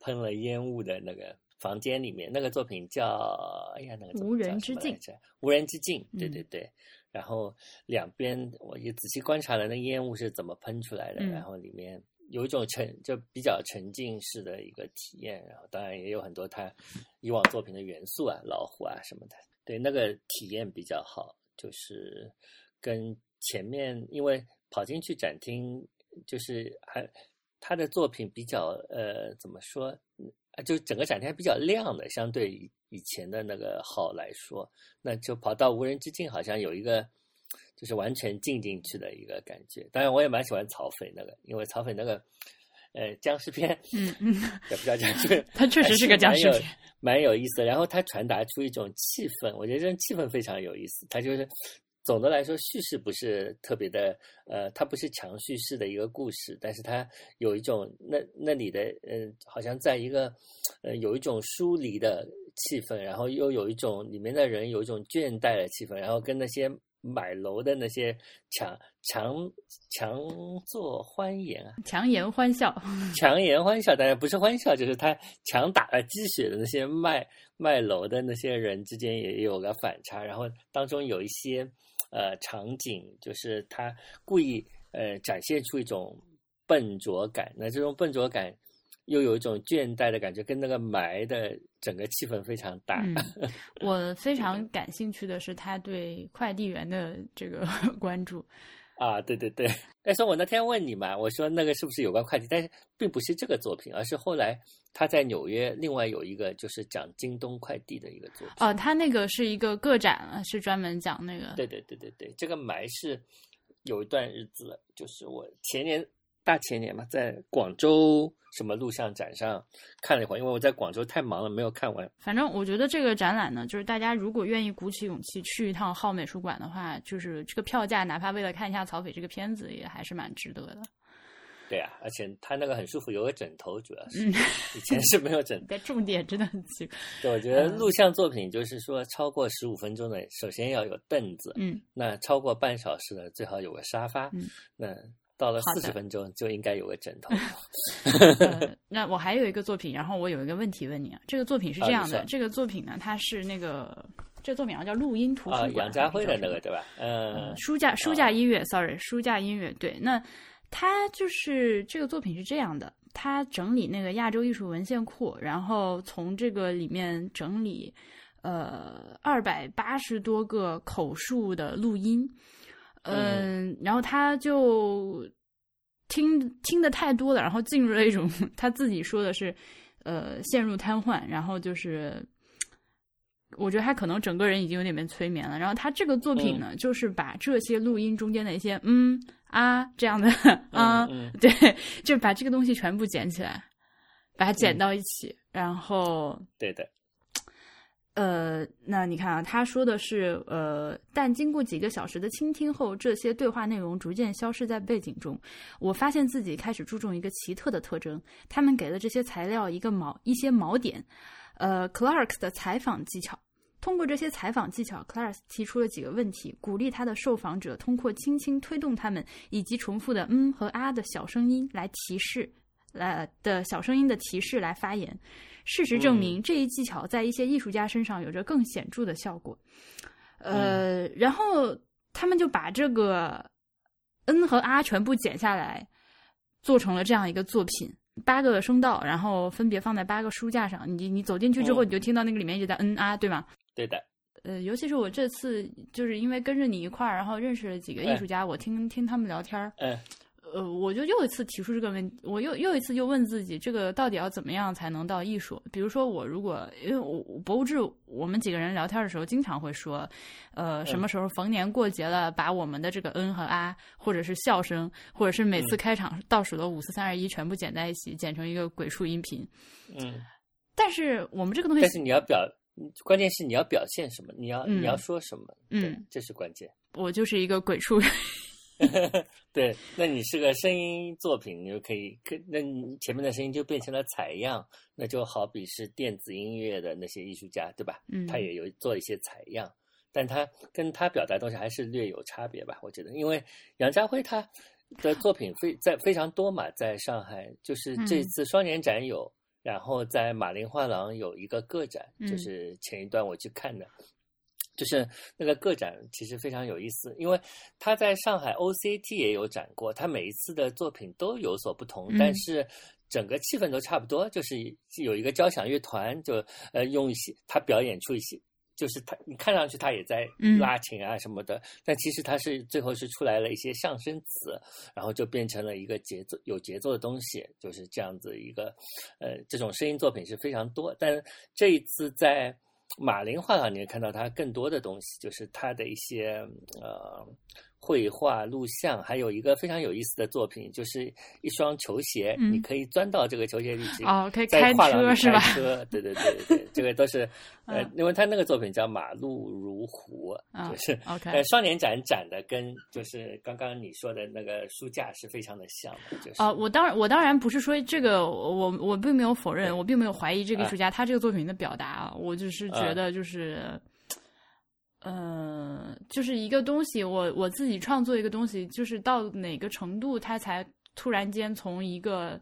喷了烟雾的那个房间里面，那个作品叫无人之境。无人之境，对，然后两边我也仔细观察了那烟雾是怎么喷出来的，然后里面有一种就比较沉浸式的一个体验，然后当然也有很多他以往作品的元素啊，老虎啊什么的，对，那个体验比较好，就是跟前面因为跑进去展厅就是还他的作品比较怎么说，就整个展台比较亮的，相对以前的那个号来说，那就跑到无人之境好像有一个就是完全进进去的一个感觉。当然我也蛮喜欢曹斐那个，因为曹斐那个僵尸片，也不叫僵尸片，它确实是个僵尸片，蛮有意思的。然后它传达出一种气氛，我觉得这种气氛非常有意思。它就是总的来说叙事不是特别的，它不是强叙事的一个故事，但是它有一种那里的好像在一个有一种疏离的气氛，然后又有一种里面的人有一种倦怠的气氛，然后跟那些买楼的那些强作欢颜啊，强颜欢笑，当然不是欢笑，就是他强打了鸡血的那些卖楼的那些人之间也有个反差，然后当中有一些场景，就是他故意展现出一种笨拙感，那这种笨拙感又有一种倦怠的感觉，跟那个埋的整个气氛非常搭。我非常感兴趣的是他对快递员的这个关注啊，对对对。但是我那天问你嘛，我说那个是不是有关快递，但是并不是这个作品，而是后来他在纽约另外有一个就是讲京东快递的一个作品啊，他那个是一个个展，是专门讲那个。对对对对对，这个埋是有一段日子了，就是我大前年嘛，在广州什么录像展上看了一会儿，因为我在广州太忙了没有看完。反正我觉得这个展览呢，就是大家如果愿意鼓起勇气去一趟昊美术馆的话，就是这个票价哪怕为了看一下曹斐这个片子也还是蛮值得的。对啊，而且他那个很舒服，有个枕头，主要是以前是没有枕头。重点真的很奇怪。对，我觉得录像作品就是说超过15分钟的首先要有凳子，那超过半小时的最好有个沙发，那到了40分钟就应该有个枕头。那我还有一个作品，然后我有一个问题问你啊，这个作品是这样的，这个作品呢，它是那个这个作品叫录音图书馆，杨家辉的那个对吧？书架音乐，对。那它就是这个作品是这样的，它整理那个亚洲艺术文献库，然后从这个里面整理280多个口述的录音。然后他就听得太多了，然后进入了一种他自己说的是陷入瘫痪，然后就是我觉得他可能整个人已经有点被催眠了。然后他这个作品呢，就是把这些录音中间的一些这样的对，就把这个东西全部捡起来，把它剪到一起，然后对的。那你看啊，他说的是但经过几个小时的倾听后，这些对话内容逐渐消失在背景中。我发现自己开始注重一个奇特的特征，他们给了这些材料一些锚点。Clark 的采访技巧。通过这些采访技巧 ，Clark 提出了几个问题，鼓励他的受访者通过轻轻推动他们以及重复的和啊的小声音来提示。来发言。事实证明，这一技巧在一些艺术家身上有着更显著的效果。然后他们就把这个 N 和 R 全部剪下来，做成了这样一个作品，8个声道，然后分别放在8个书架上。你走进去之后，你就听到那个里面一直在 N R， 对吗？对的。尤其是我这次就是因为跟着你一块儿，然后认识了几个艺术家，我听他们聊天。我就又一次提出这个问题，我又一次就问自己，这个到底要怎么样才能到艺术？比如说我如果，因为我博物志，我们几个人聊天的时候经常会说，什么时候逢年过节了，把我们的这个 N 和 R， 或者是笑声，或者是每次开场倒数的5、4、3、2、1全部剪在一起，剪成一个鬼畜音频。但是我们这个东西，但是你要关键是你要表现什么？你要说什么？对，这是关键。我就是一个鬼畜。对，那你是个声音作品，你就可以，那你前面的声音就变成了采样，那就好比是电子音乐的那些艺术家，对吧？他也有做一些采样，但他跟他表达的东西还是略有差别吧，我觉得。因为杨家辉他的作品非常多嘛，在上海就是这次双年展有，然后在马林画廊有一个个展，就是前一段我去看的。就是那个个展其实非常有意思，因为他在上海 OCT 也有展过，他每一次的作品都有所不同，但是整个气氛都差不多，就是有一个交响乐团，就用一些他表演出一些就是他你看上去他也在拉琴啊什么的，但其实他是最后是出来了一些象声词，然后就变成了一个节奏有节奏的东西，就是这样子一个这种声音作品是非常多。但这一次在马林画廊你看到他更多的东西，就是他的一些绘画、录像，还有一个非常有意思的作品，就是一双球鞋，你可以钻到这个球鞋里去，哦，可以开车是吧？对对对对，这个都是因为他那个作品叫《马路如湖》，就是双年展展的跟就是刚刚你说的那个书架是非常的像的。就是我当然不是说这个，我并没有否认，我并没有怀疑这个艺术家他这个作品的表达，我只是觉得就是。就是一个东西，我自己创作一个东西，就是到哪个程度，它才突然间从一个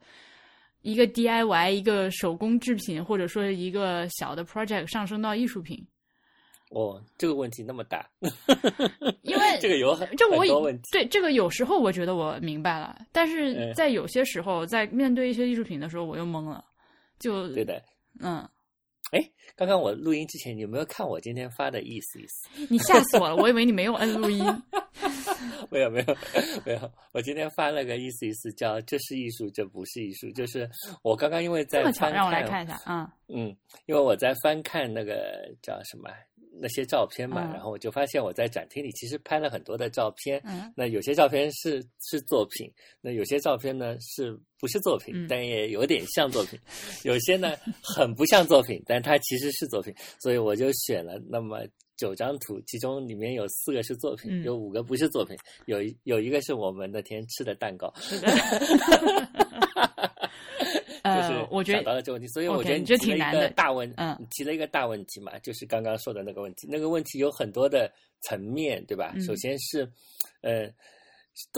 DIY 一个手工制品，或者说一个小的 project 上升到艺术品。哦，这个问题那么大，因为这个有很多问题。对，这个有时候我觉得我明白了，但是在有些时候，在面对一些艺术品的时候，我又懵了。就对的，嗯。哎，刚刚我录音之前，你有没有看我今天发的意思？你吓死我了，我以为你没有按录音。没有，我今天发了个意思叫这是艺术，这不是艺术。就是我刚刚因为在翻看，让我来看一下啊。因为我在翻看那个叫什么那些照片嘛，然后我就发现我在展厅里其实拍了很多的照片。那有些照片是作品，那有些照片呢是不是作品，但也有点像作品。有些呢很不像作品，但它其实是作品。所以我就选了那么9张图，其中里面有4个是作品，有5个不是作品，有一个是我们那天吃的蛋糕。就是我觉得想到了这个问题，所以我觉得你提了一个大问，嘛，就是刚刚说的那个问题。那个问题有很多的层面，对吧？首先是，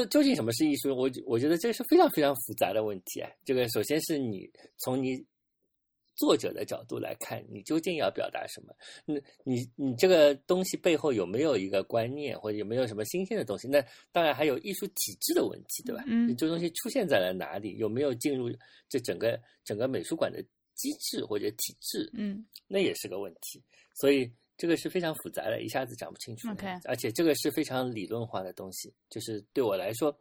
究竟什么是艺术？我觉得这是非常非常复杂的问题啊。这个首先是你从你。作者的角度来看，你究竟要表达什么？你这个东西背后有没有一个观念，或者有没有什么新鲜的东西？那当然还有艺术体制的问题，对吧？你这东西出现在了哪里？有没有进入这整个美术馆的机制或者体制？那也是个问题。所以这个是非常复杂的，一下子讲不清楚。而且这个是非常理论化的东西，就是对我来说。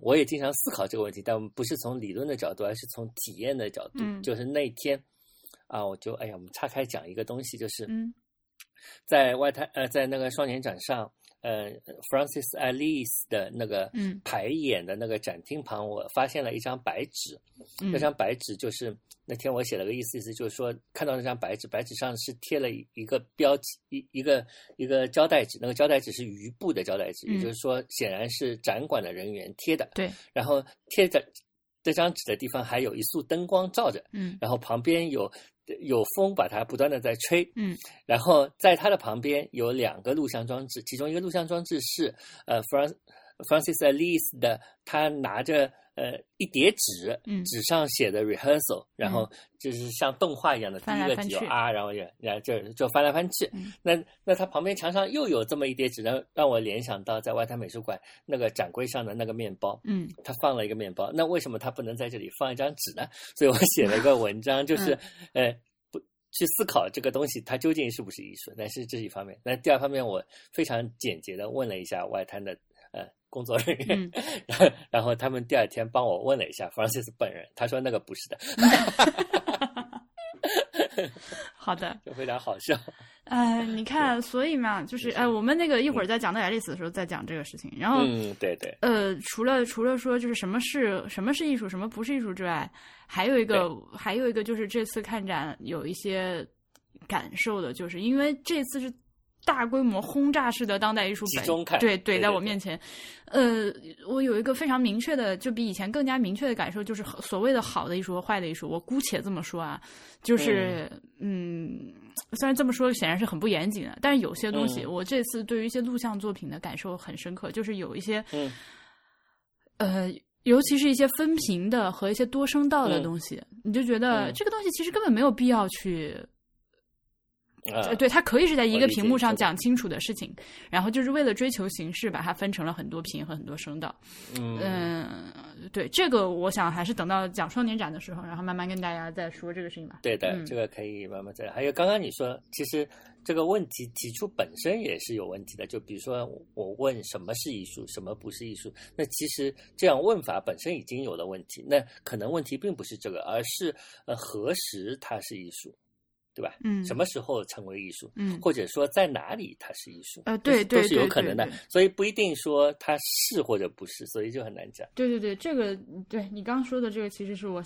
我也经常思考这个问题，但不是从理论的角度，而是从体验的角度。就是那天啊，我就我们岔开讲一个东西，就是在外滩在那个双年展上，Francis Alice 的那个排演的那个展厅旁，我发现了一张白纸。那张白纸就是那天我写了个意思，就是说看到那张白纸，白纸上是贴了一个标记，一个胶带纸，那个胶带纸是鱼布的胶带纸，也就是说显然是展馆的人员贴的。对，然后贴着这张纸的地方还有一束灯光照着，然后旁边有风把它不断的在吹，然后在它的旁边有2个录像装置，其中一个录像装置是Francis Alice 的，他拿着一叠纸，纸上写的 rehearsal， 然后就是像动画一样的，第一个只有啊，然后就翻来翻去。那他旁边墙上又有这么一叠纸，让我联想到在外滩美术馆那个展柜上的那个面包，他放了一个面包，那为什么他不能在这里放一张纸呢？所以我写了一个文章，就是去思考这个东西它究竟是不是艺术，但是这是一方面。那第二方面，我非常简洁的问了一下外滩的工作人员，然后他们第二天帮我问了一下 Francis 本人，他说那个不是的。好的，就非常好笑。你看，所以嘛，就是我们那个一会儿在讲到爱丽丝的时候再讲这个事情。然后，对对。除了说就是什么是艺术，什么不是艺术之外，还有一个就是这次看展有一些感受的，就是因为这次是。大规模轰炸式的当代艺术集中看，对，在我面前，我有一个非常明确的，就比以前更加明确的感受，就是所谓的好的艺术和坏的艺术，我姑且这么说啊，就是虽然这么说显然是很不严谨的，但是有些东西，我这次对于一些录像作品的感受很深刻，就是有一些尤其是一些分屏的和一些多声道的东西，你就觉得这个东西其实根本没有必要去。对，它可以是在一个屏幕上讲清楚的事情，然后就是为了追求形式把它分成了很多屏和很多声道。对，这个我想还是等到讲双年展的时候，然后慢慢跟大家再说这个事情吧。对的，这个可以慢慢再。还有刚刚你说，其实这个问题提出本身也是有问题的，就比如说我问什么是艺术，什么不是艺术，那其实这样问法本身已经有了问题，那可能问题并不是这个，而是何时它是艺术，对吧？什么时候成为艺术？或者说在哪里它是艺术？对对，都是有可能的，所以不一定说它是或者不是，所以就很难讲。对对对，这个对你刚说的这个，其实是我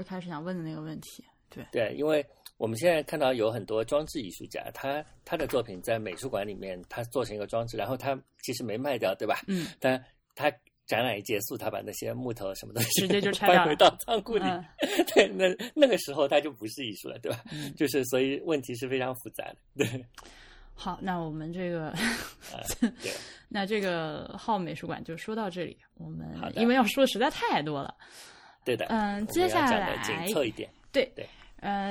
一开始想问的那个问题。对，因为我们现在看到有很多装置艺术家，他的作品在美术馆里面，他做成一个装置，然后他其实没卖掉，对吧？但他展览一结束，他把那些木头什么东西直接就拆回到仓库里。对，那个时候他就不是艺术了，对吧？就是所以问题是非常复杂的。对，好，那我们这个那这个浩美术馆就说到这里，我们因为要说实在太多了。对的，接下来紧凑一点。对，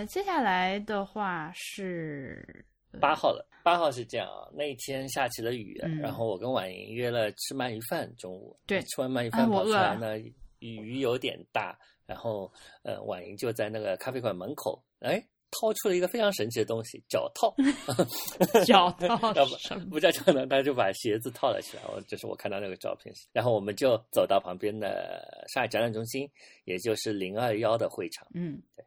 接下来的话是8号了。8号是这样啊，那一天下起了雨，然后我跟婉莹约了吃鳗鱼饭，中午对吃完鳗鱼饭跑出来呢，雨有点大，然后婉莹就在那个咖啡馆门口掏出了一个非常神奇的东西，脚套。脚套不叫脚套，他就把鞋子套了起来，就是我看到那个照片。然后我们就走到旁边的上海展览中心，也就是021的会场。对，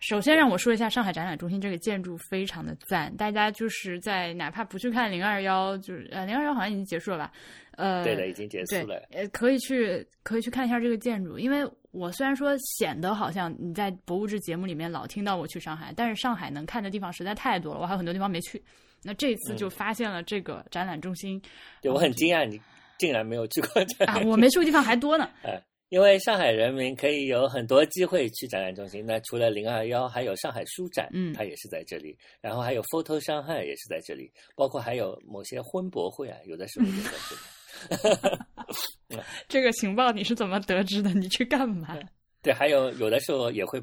首先让我说一下上海展览中心这个建筑非常的赞，大家就是在哪怕不去看021，就是021好像已经结束了吧？对的，已经结束了。可以去看一下这个建筑，因为我虽然说显得好像你在博物志节目里面老听到我去上海，但是上海能看的地方实在太多了，我还有很多地方没去。那这一次就发现了这个展览中心，对，我很惊讶你竟然没有去过展览中心。我没去的地方还多呢。因为上海人民可以有很多机会去展览中心，那除了021，还有上海书展，它也是在这里，然后还有 Photo 上海也是在这里，包括还有某些婚博会啊，有的时候也在这里。这个情报你是怎么得知的？你去干嘛？对，还有的时候也会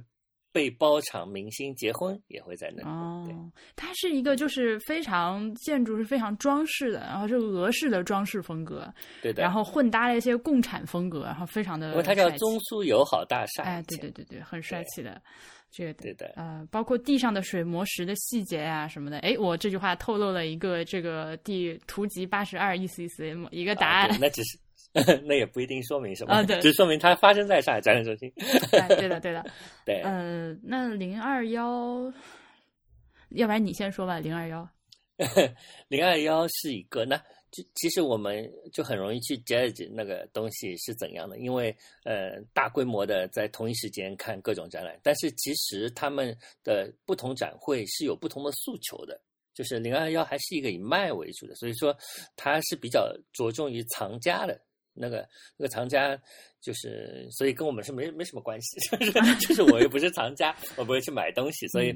被包场明星结婚，也会在那里。它是一个就是非常建筑是非常装饰的，然后是俄式的装饰风格，对的，然后混搭了一些共产风格，然后非常的，因为它叫中苏友好大厦。对对对对，很帅气的。对的，包括地上的水磨石的细节啊什么的。我这句话透露了一个这个地图集82一个答案。那只是那也不一定说明什么，只说明它发生在上海展览中心。对的。对，那021，要不然你先说吧。021是一个呢。其实我们就很容易去 judge 那个东西是怎样的，因为大规模的在同一时间看各种展览，但是其实他们的不同展会是有不同的诉求的。就是021还是一个以卖为主的，所以说它是比较着重于藏家的。那个藏家就是，所以跟我们是没什么关系。就是我又不是藏家，我不会去买东西，所以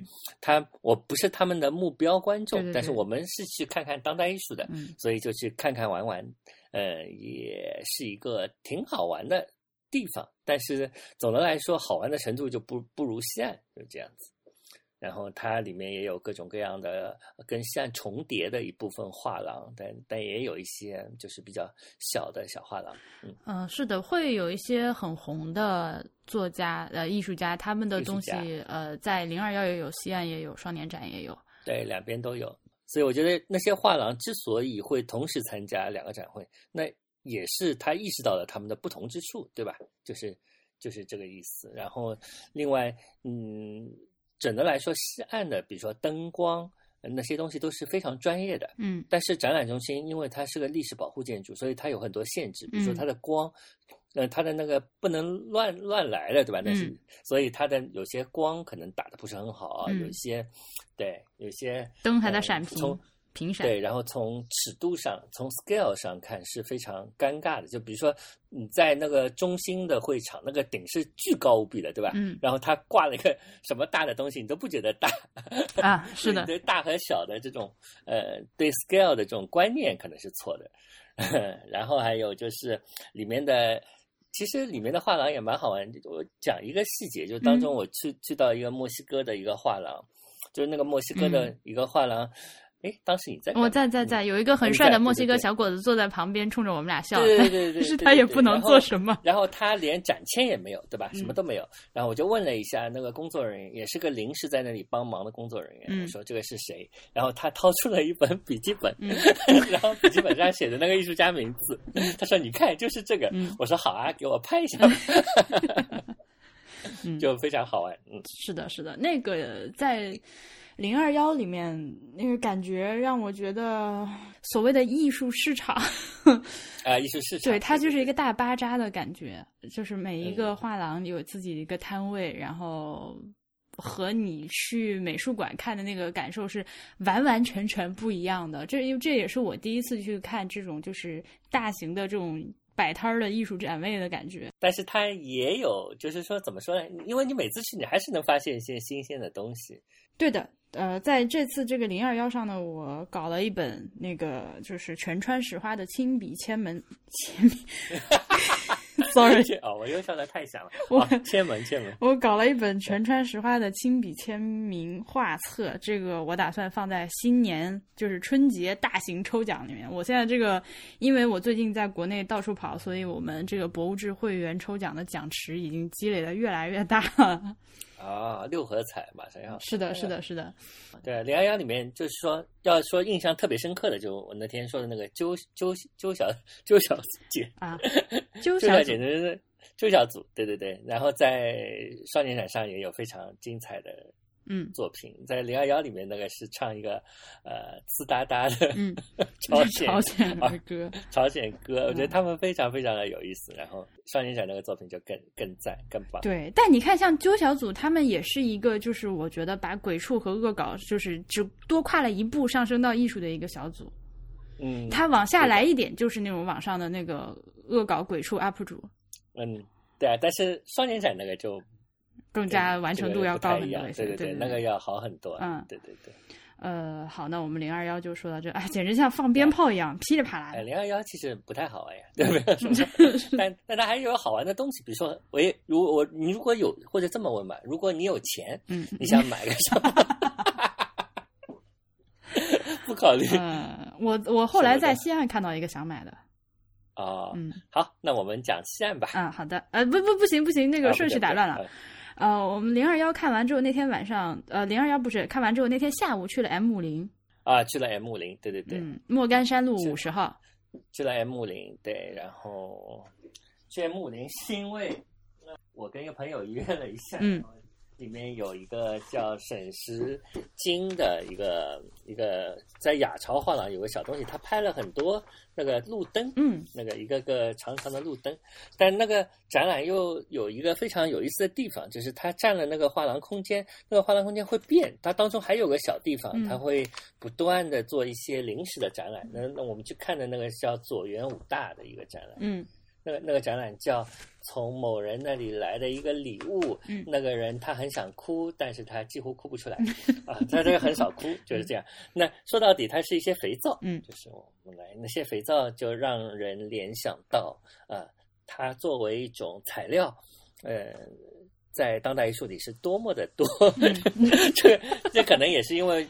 我不是他们的目标观众。但是我们是去看看当代艺术的，所以就去看看玩玩。也是一个挺好玩的地方，但是总的来说，好玩的程度就不如西岸，就这样子。然后它里面也有各种各样的跟西岸重叠的一部分画廊，但也有一些就是比较小的小画廊。是的，会有一些很红的作家、艺术家，他们的东西在021也有，西岸也有，双年展也有。对，两边都有。所以我觉得那些画廊之所以会同时参加两个展会，那也是他意识到了他们的不同之处，对吧？就是这个意思。然后另外，整的来说，西岸的比如说灯光那些东西都是非常专业的，但是展览中心因为它是个历史保护建筑，所以它有很多限制，比如说它的光，它的那个不能乱来的，对吧？那是，所以它的有些光可能打得不是很好，有些灯还在闪屏闪，对，然后从尺度上，从 scale 上看是非常尴尬的。就比如说你在那个中心的会场，那个顶是巨高无比的，对吧？然后它挂了一个什么大的东西，你都不觉得大啊？是的，对大和小的这种对 scale 的这种观念可能是错的。然后还有就是其实里面的画廊也蛮好玩。我讲一个细节，就当中我去到一个墨西哥的一个画廊，就是那个墨西哥的一个画廊。哎，当时你在，我在，有一个很帅的墨西哥小伙子坐在旁边，冲着我们俩笑。对对对，但是他也不能做什么。然后他连展签也没有，对吧？什么都没有。然后我就问了一下那个工作人员，也是个临时在那里帮忙的工作人员，我说这个是谁？然后他掏出了一本笔记本，然后笔记本上写的那个艺术家名字，他说：“你看，就是这个。”我说：“好啊，给我拍一下。”就非常好玩。是的，是的，那个在。021里面那个感觉让我觉得所谓的艺术市场艺术市场对它就是一个大巴扎的感觉，就是每一个画廊有自己一个摊位，然后和你去美术馆看的那个感受是完完全全不一样的。这也是我第一次去看这种就是大型的这种摆摊的艺术展位的感觉。但是它也有就是说怎么说呢，因为你每次去你还是能发现一些新鲜的东西。对的，在这次这个021上呢，我搞了一本那个就是全川石花的亲笔签名sorry 我又笑得太响了。签门我搞了一本全川石花的亲笔签名画册，这个我打算放在新年就是春节大型抽奖里面。我现在这个因为我最近在国内到处跑，所以我们这个博物志会员抽奖的奖池已经积累得越来越大了啊，六合彩马上要。是的，是的，是的。对，011里面就是说，要说印象特别深刻的，就我那天说的那个周小姐啊，周小姐就是周小组，对对对。然后在少年展上也有非常精彩的作品，在011里面那个是唱一个呲哒哒的朝鲜儿歌，朝鲜歌，我觉得他们非常非常的有意思。然后少年展那个作品就更赞更棒。对，但你看像鸠小组他们也是一个就是我觉得把鬼畜和恶搞就是只多跨了一步上升到艺术的一个小组。他往下来一点就是那种网上的那个恶搞鬼畜 UP 主。对啊，但是少年展那个就更加完成度要高很多，对，那个要好很多。对对对。好，那我们021就说到这，哎，简直像放鞭炮一样，噼里啪啦。021其实不太好玩呀，对不对？但它还有好玩的东西，比如说，你如果有或者这么问吧，如果你有钱，你想买个什么？不考虑。我后来在西岸看到一个想买的。好，那我们讲西岸吧。好的。不行，那个顺序打乱了。我们021看完之后，那天晚上，021不是看完之后，那天下午去了 M50 啊，去了 M50， 对对对，莫干山路50号，去了 M50， 对，然后去 M50 是因为我跟一个朋友约了一下，里面有一个叫沈石金的一个在雅潮画廊有个小东西，他拍了很多那个路灯，那个一个个长长的路灯，但那个展览又有一个非常有意思的地方，就是它占了那个画廊空间，那个画廊空间会变，它当中还有个小地方，它会不断的做一些临时的展览。那我们去看的那个叫左原武大的一个展览，那个展览叫从某人那里来的一个礼物，那个人他很想哭，但是他几乎哭不出来啊，他这个很少哭，就是这样。那说到底，它是一些肥皂，就是我们来那些肥皂就让人联想到它作为一种材料，在当代艺术里是多么的多，这可能也是因为。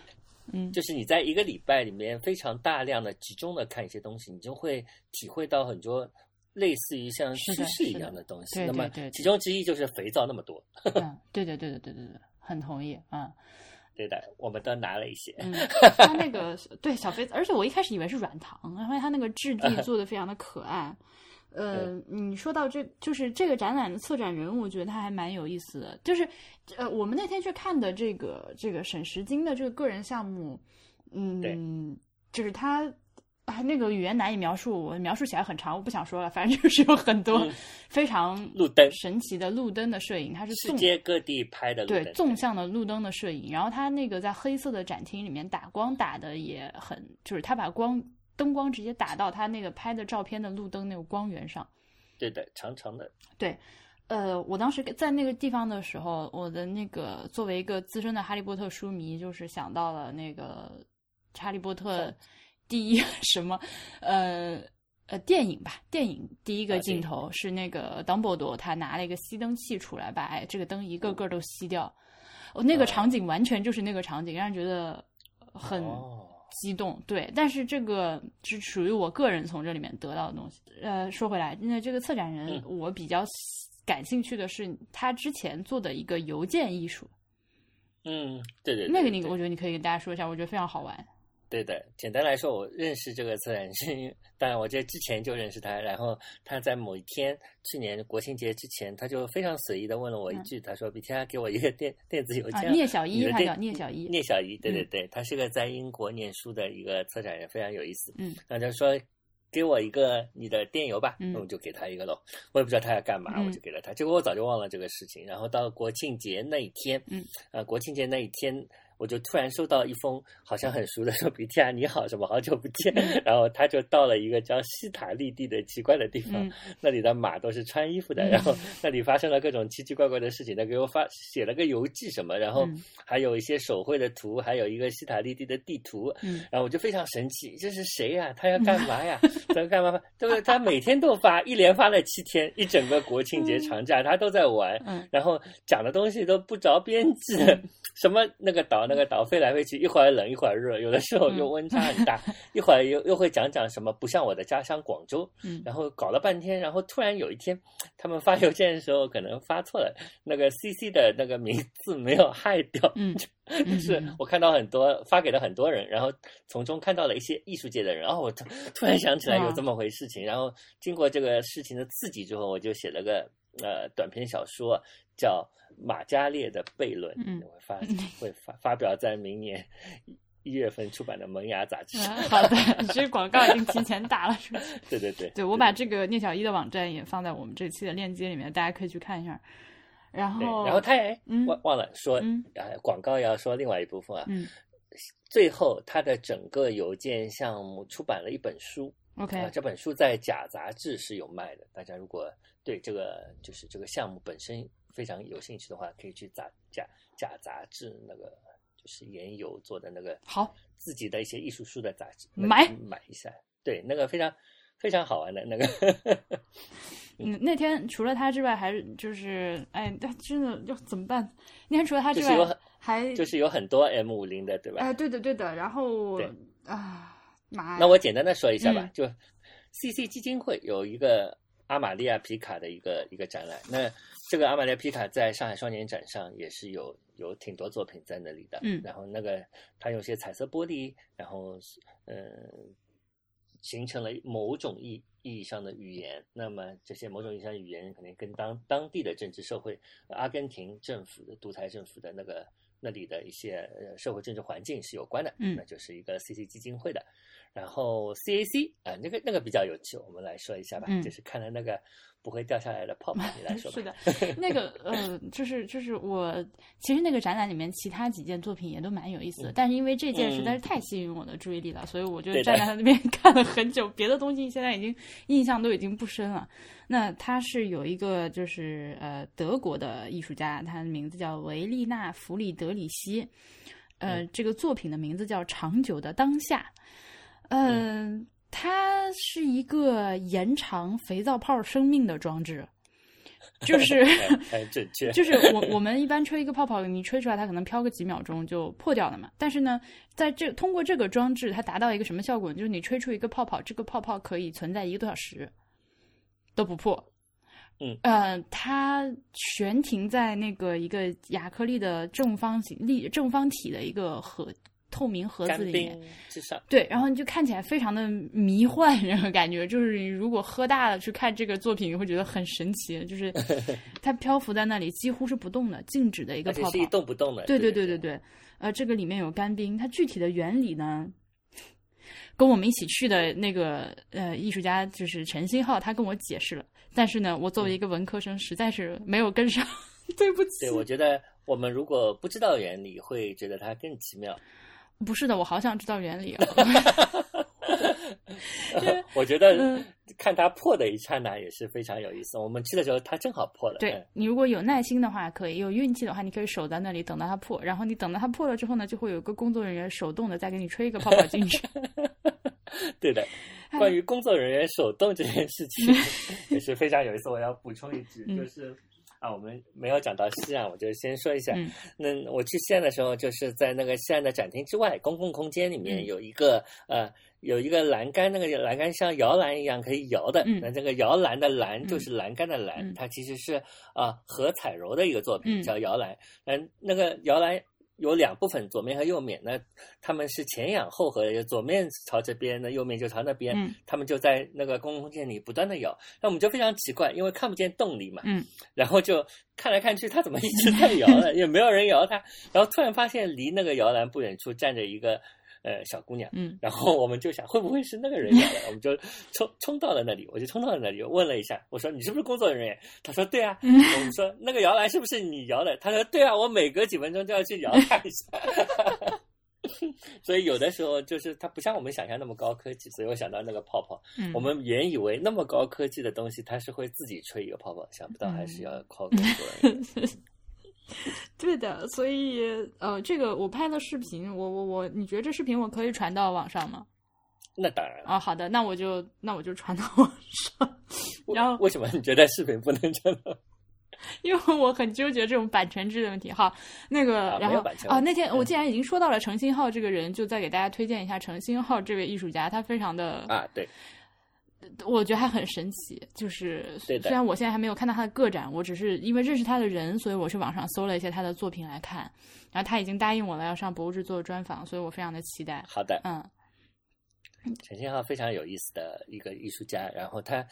就是你在一个礼拜里面非常大量的集中的看一些东西，你就会体会到很多。类似于像趋势一样的东西，那么其中之一就是肥皂那么多。对，很同意啊。对的，我们都拿了一些。它那个对小肥皂，而且我一开始以为是软糖，因为它那个质地做得非常的可爱。你说到这就是这个展览的策展人，我觉得他还蛮有意思的。就是我们那天去看的这个沈石金的这个个人项目，就是他。那个语言难以描述，我描述起来很长，我不想说了。反正就是有很多非常神奇的路灯的摄影，它是世界各地拍的路灯，对，纵向的路灯的摄影。然后它那个在黑色的展厅里面打光打的也很，就是它把灯光直接打到它那个拍的照片的路灯那个光源上。对的，长长的。对。我当时在那个地方的时候，我的那个作为一个资深的哈利波特书迷，就是想到了那个哈利波特。第一什么电影吧，电影第一个镜头是那个 Dumbledore 他拿了一个熄灯器出来，把这个灯一个个都熄掉。那个场景完全就是那个场景，让人觉得很激动。对，但是这个是属于我个人从这里面得到的东西。说回来，因为这个策展人我比较感兴趣的是他之前做的一个邮件艺术。嗯，对对对，那个我觉得你可以跟大家说一下，我觉得非常好玩。对的，简单来说，我认识这个策展人，当然我这之前就认识他。然后他在某一天，去年国庆节之前，他就非常随意的问了我一句，他说：“比天给我一个电子邮件。”聂小一，他叫聂小一。聂小一，对对对，他是个在英国念书的一个策展人，非常有意思。嗯，然后他说：“给我一个你的电邮吧。”那我就给他一个喽。我也不知道他要干嘛，我就给了他。结果我早就忘了这个事情。然后到国庆节那一天，国庆节那一天。我就突然收到一封好像很熟的说比提亚你好什么好久不见，然后他就到了一个叫西塔利地的奇怪的地方，那里的马都是穿衣服的，然后那里发生了各种奇奇怪怪的事情，他给我写了个游记什么，然后还有一些手绘的图，还有一个西塔利地的地图，然后我就非常神奇，这是谁呀、啊？他要干嘛呀？他干嘛？对不对？他每天都发，一连发了7天，一整个国庆节长假他都在玩，然后讲的东西都不着边际，什么那个岛飞来飞去，一会儿冷一会儿热，有的时候又温差很大，一会儿又会讲什么不像我的家乡广州，然后搞了半天，然后突然有一天他们发邮件的时候可能发错了，那个 CC 的那个名字没有害掉，就是我看到很多发给了很多人，然后从中看到了一些艺术界的人，然后我突然想起来有这么回事情，然后经过这个事情的刺激之后，我就写了个短篇小说叫马加列的悖论，会发表在明年1月份出版的《萌芽》杂志。好的，你这广告已经提前打了出去。对对对，对我把这个聂小一的网站也放在我们这期的链接里面，大家可以去看一下。然后他也忘了说，广告要说另外一部分啊。最后，他的整个邮件项目出版了一本书。OK，这本书在假杂志是有卖的，大家如果对这个就是这个项目本身非常有兴趣的话，可以去假杂志那个就是研友做的那个好自己的一些艺术书的杂志买一下，对那个非常非常好玩的那个。那天除了他之外，还是就是哎，真的要怎么办？那天除了他之外，就是有很多 M50的，对吧？哎，对的对的，然后啊，那我简单的说一下吧，就 CC 基金会有一个阿玛利亚皮卡的一个展览，那。这个阿玛利亚皮卡在上海双年展上也是有挺多作品在那里的，然后那个它有些彩色玻璃，然后形成了某种意义上的语言，那么这些某种意义上的语言可能跟当地的政治社会，阿根廷政府的独裁政府的那里的一些社会政治环境是有关的，那就是一个 CC 基金会的，然后 CAC 啊，那个比较有趣，我们来说一下吧，就是看了那个。不会掉下来的泡泡，你来说吧。是的，那个就是我其实那个展览里面其他几件作品也都蛮有意思的，但是因为这件实在是太吸引我的注意力了，所以我就站在他那边看了很久，别的东西现在已经印象都已经不深了。那他是有一个就是德国的艺术家，他的名字叫维利纳弗里德里希，这个作品的名字叫《长久的当下》，它是一个延长肥皂泡生命的装置，就是就是我们一般吹一个泡泡，你吹出来它可能飘个几秒钟就破掉了嘛。但是呢，在通过这个装置，它达到一个什么效果？就是你吹出一个泡泡，这个泡泡可以存在1个多小时都不破。它悬停在那个一个亚克力的正方体的一个透明盒子里面，对，然后你就看起来非常的迷幻，然后感觉就是如果喝大了去看这个作品，会觉得很神奇，就是它漂浮在那里几乎是不动的，静止的一个泡泡，而且是一动不动的。对对对对对，这个里面有干冰，它具体的原理呢，跟我们一起去的那个艺术家就是陈新浩，他跟我解释了，但是呢，我作为一个文科生，实在是没有跟上，对不起。对，我觉得我们如果不知道原理，会觉得它更奇妙。不是的，我好想知道原理啊！我觉得看它破的一刹那也是非常有意思。我们去的时候，它正好破了。对，你如果有耐心的话，可以；有运气的话，你可以守在那里等到它破。然后你等到它破了之后呢，就会有个工作人员手动的再给你吹一个泡泡进去。对的，关于工作人员手动这件事情也是非常有意思。我要补充一句，就是。啊，我们没有讲到西岸，我就先说一下。那我去西岸的时候，就是在那个西岸的展厅之外，公共空间里面有一个有一个栏杆，那个栏杆像摇篮一样可以摇的。那这个摇篮的篮就是栏杆的栏，它其实是何彩柔的一个作品叫摇篮。那个摇篮有两部分，左面和右面，那他们是前仰后合，左面朝这边，那右面就朝那边，他们就在那个公共空间里不断的摇，那我们就非常奇怪，因为看不见动力嘛，然后就看来看去，他怎么一直在摇呢？也没有人摇他，然后突然发现离那个摇篮不远处站着一个小姑娘，然后我们就想会不会是那个人摇的，我们就冲到了那里，我就冲到了那里问了一下，我说你是不是工作人员？他说对啊，我们说那个摇篮是不是你摇的？他说对啊，我每隔几分钟就要去摇它一下。所以有的时候就是它不像我们想象那么高科技，所以我想到那个泡泡，我们原以为那么高科技的东西它是会自己吹一个泡泡，想不到还是要靠工作人员。对的，所以这个我拍了视频，我你觉得这视频我可以传到网上吗？那当然啊，好的，那我就传到网上。然后为什么你觉得视频不能传到？因为我很纠结这种版权制的问题。好，那个然后那天我既然已经说到了程新浩这个人，就再给大家推荐一下程新浩这位艺术家，他非常的对。我觉得他很神奇，就是虽然我现在还没有看到他的个展，我只是因为认识他的人，所以我去网上搜了一些他的作品来看，然后他已经答应我了要上博物志做专访，所以我非常的期待。好的，陈新浩非常有意思的一个艺术家，然后他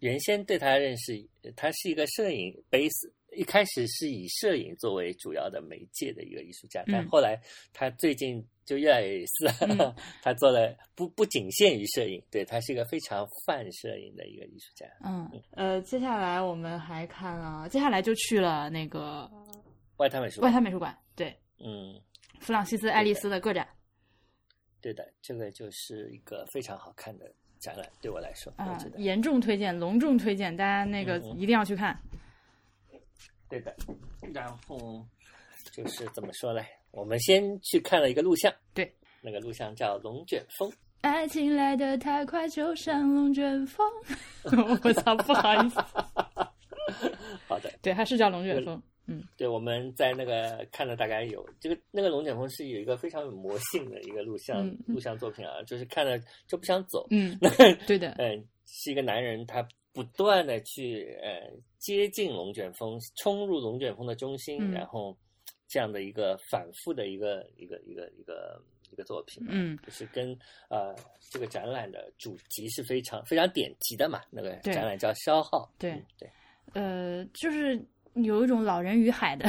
原先对他认识，他是一个摄影 base， 一开始是以摄影作为主要的媒介的一个艺术家，但后来他最近就越来越有意思了，他做了不仅限于摄影，对，他是一个非常泛摄影的一个艺术家。接下来我们还看了，接下来就去了那个外滩美术馆，对，弗朗西斯·艾丽丝的个展。对的，这个就是一个非常好看的展览，对我来说，我觉得严重推荐，隆重推荐，大家那个一定要去看。对的，然后就是怎么说呢？我们先去看了一个录像，对，那个录像叫《龙卷风》。爱情来得太快，就像龙卷风。我操，不好意思。好的，对，它是叫《龙卷风》。对，我们在那个看了大概有这个那个《龙卷风》是有一个非常有魔性的一个录像作品啊，就是看了就不想走。对的。是一个男人，他不断的去接近龙卷风，冲入龙卷风的中心，然后。这样的一个反复的一个作品，就是跟这个展览的主题是非常非常典籍的嘛。那个展览叫消耗，对、对，就是有一种老人与海的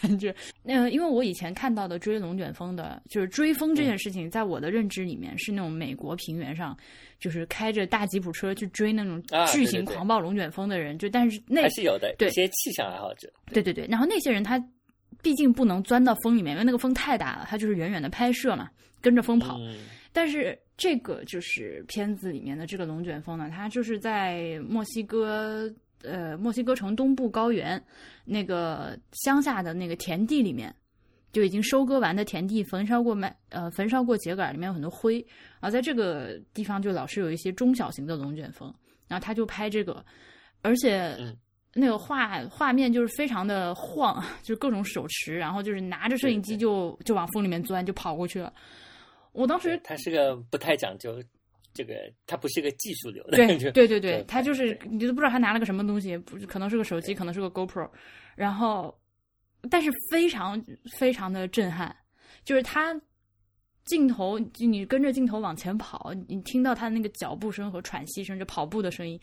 感觉。因为我以前看到的追龙卷风的，就是追风这件事情，在我的认知里面是那种美国平原上，就是开着大吉普车去追那种巨型狂暴龙卷风的人，就但是那还是有的，一些气象爱好者，对，然后那些人他。毕竟不能钻到风里面，因为那个风太大了，它就是远远的拍摄嘛，跟着风跑。但是这个就是片子里面的这个龙卷风呢，它就是在墨西哥城东部高原那个乡下的那个田地里面，就已经收割完的田地，焚烧过秸秆，里面有很多灰，然后在这个地方就老是有一些中小型的龙卷风，然后他就拍这个，而且。那个画面就是非常的晃，就是各种手持，然后就是拿着摄影机就往风里面钻，就跑过去了。我当时他是个不太讲究这个，他不是个技术流的，对，他就是你都不知道他拿了个什么东西，可能是个手机，可能是个 GoPro， 然后但是非常非常的震撼，就是他镜头你跟着镜头往前跑，你听到他那个脚步声和喘息声，就跑步的声音。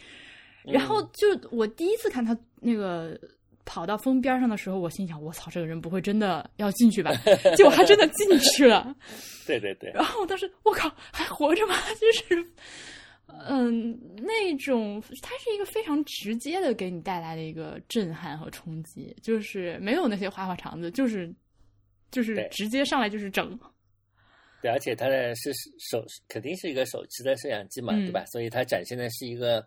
然后就我第一次看他那个跑到风边上的时候，我心想我操，这个人不会真的要进去吧？结果他真的进去了。对。然后我当时我靠，还活着吗？就是那种它是一个非常直接的给你带来的一个震撼和冲击，就是没有那些花花肠子，就是直接上来就是整。对，而且它的是肯定是一个手持的摄像机嘛，对吧？所以它展现的是一个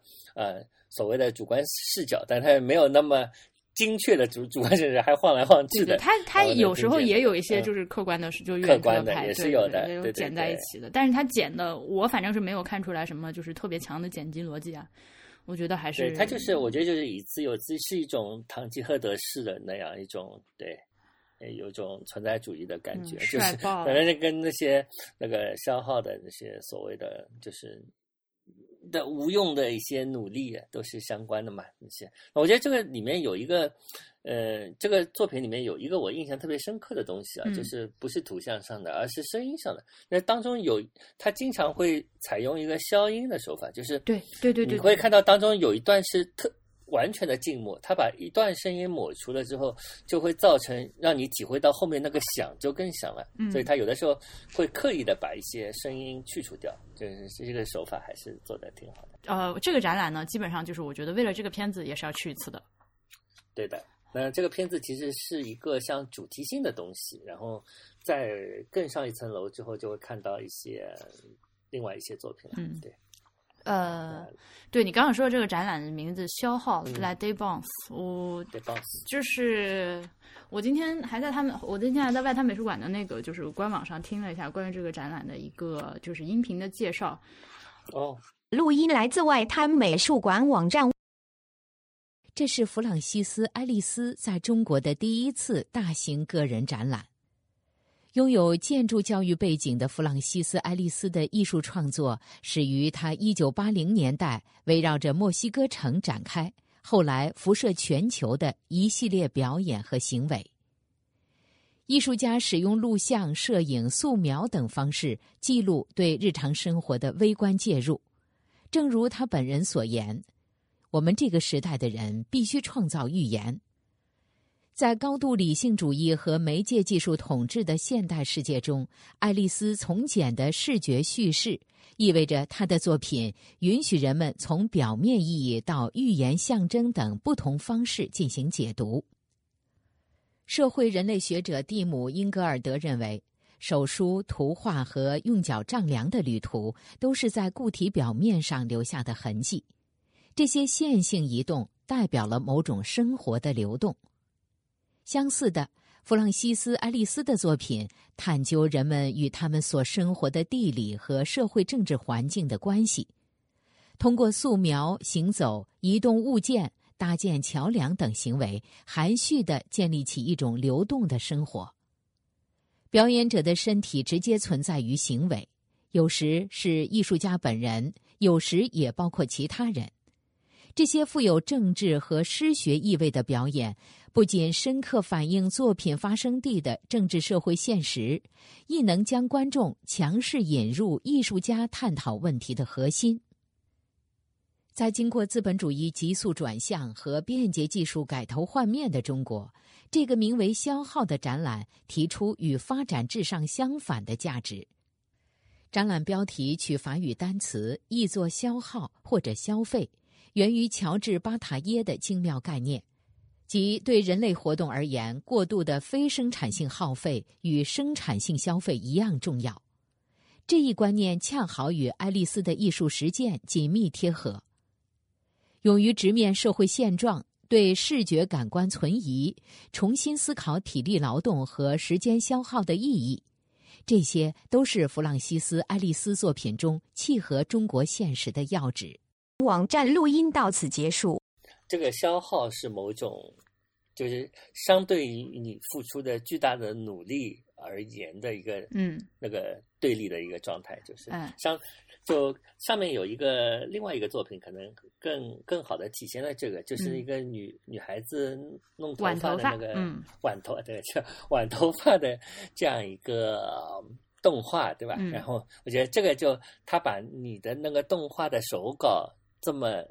所谓的主观视角，但它没有那么精确的主观视角，还晃来晃去的。它有时候也有一些就是客观的，就远观的也是有的，对，剪在一起的。但是它剪的，我反正是没有看出来什么就是特别强的剪辑逻辑啊。我觉得还是对他就是我觉得就是以自由是一种堂吉诃德式的那样一种对有种存在主义的感觉，就是反正跟那些那个消耗的那些所谓的就是的无用的一些努力都是相关的嘛。那些我觉得这个里面有一个这个作品里面有一个我印象特别深刻的东西啊，就是不是图像上的，而是声音上的。那当中有他经常会采用一个消音的手法，就是对对对对，你会看到当中有一段是完全的静默，他把一段声音抹除了之后，就会造成让你体会到后面那个响就更响了。所以他有的时候会刻意的把一些声音去除掉，就是这个手法还是做得挺好的。这个展览呢，基本上就是我觉得为了这个片子也是要去一次的。对的，那这个片子其实是一个像主题性的东西，然后再更上一层楼之后，就会看到一些另外一些作品了。对。对你刚刚说的这个展览的名字消耗来 Day Bounce， 我就是我今天还在外滩美术馆的那个就是官网上听了一下关于这个展览的一个就是音频的介绍。录音来自外滩美术馆网站。这是弗朗西斯·艾丽丝在中国的第一次大型个人展览。拥有建筑教育背景的弗朗西斯·艾丽丝的艺术创作始于他1980年代围绕着墨西哥城展开，后来辐射全球的一系列表演和行为。艺术家使用录像、摄影、素描等方式记录对日常生活的微观介入。正如他本人所言，我们这个时代的人必须创造预言。在高度理性主义和媒介技术统治的现代世界中，爱丽丝从简的视觉叙事意味着她的作品允许人们从表面意义到预言象征等不同方式进行解读。社会人类学者蒂姆·英格尔德认为，手书、图画和用脚丈量的旅途都是在固体表面上留下的痕迹，这些线性移动代表了某种生活的流动。相似的，弗朗西斯·艾丽丝的作品探究人们与他们所生活的地理和社会政治环境的关系，通过素描、行走、移动物件、搭建桥梁等行为，含蓄地建立起一种流动的生活。表演者的身体直接存在于行为，有时是艺术家本人，有时也包括其他人。这些富有政治和诗学意味的表演不仅深刻反映作品发生地的政治社会现实，亦能将观众强势引入艺术家探讨问题的核心。在经过资本主义急速转向和便捷技术改头换面的中国，这个名为消耗的展览提出与发展至上相反的价值。展览标题取法语单词，译作消耗或者消费，源于乔治·巴塔耶的精妙概念，即对人类活动而言，过度的非生产性耗费与生产性消费一样重要。这一观念恰好与爱丽丝的艺术实践紧密贴合。勇于直面社会现状，对视觉感官存疑，重新思考体力劳动和时间消耗的意义，这些都是弗朗西斯·爱丽丝作品中契合中国现实的要旨。网站录音到此结束。这个消耗是某种就是相对于你付出的巨大的努力而言的一个那个对立的一个状态，就是就上面有一个另外一个作品可能更好的体现了这个，就是一个女孩子弄头发的那个挽头发的这样一个动画，对吧？然后我觉得这个就他把你的那个动画的手稿这么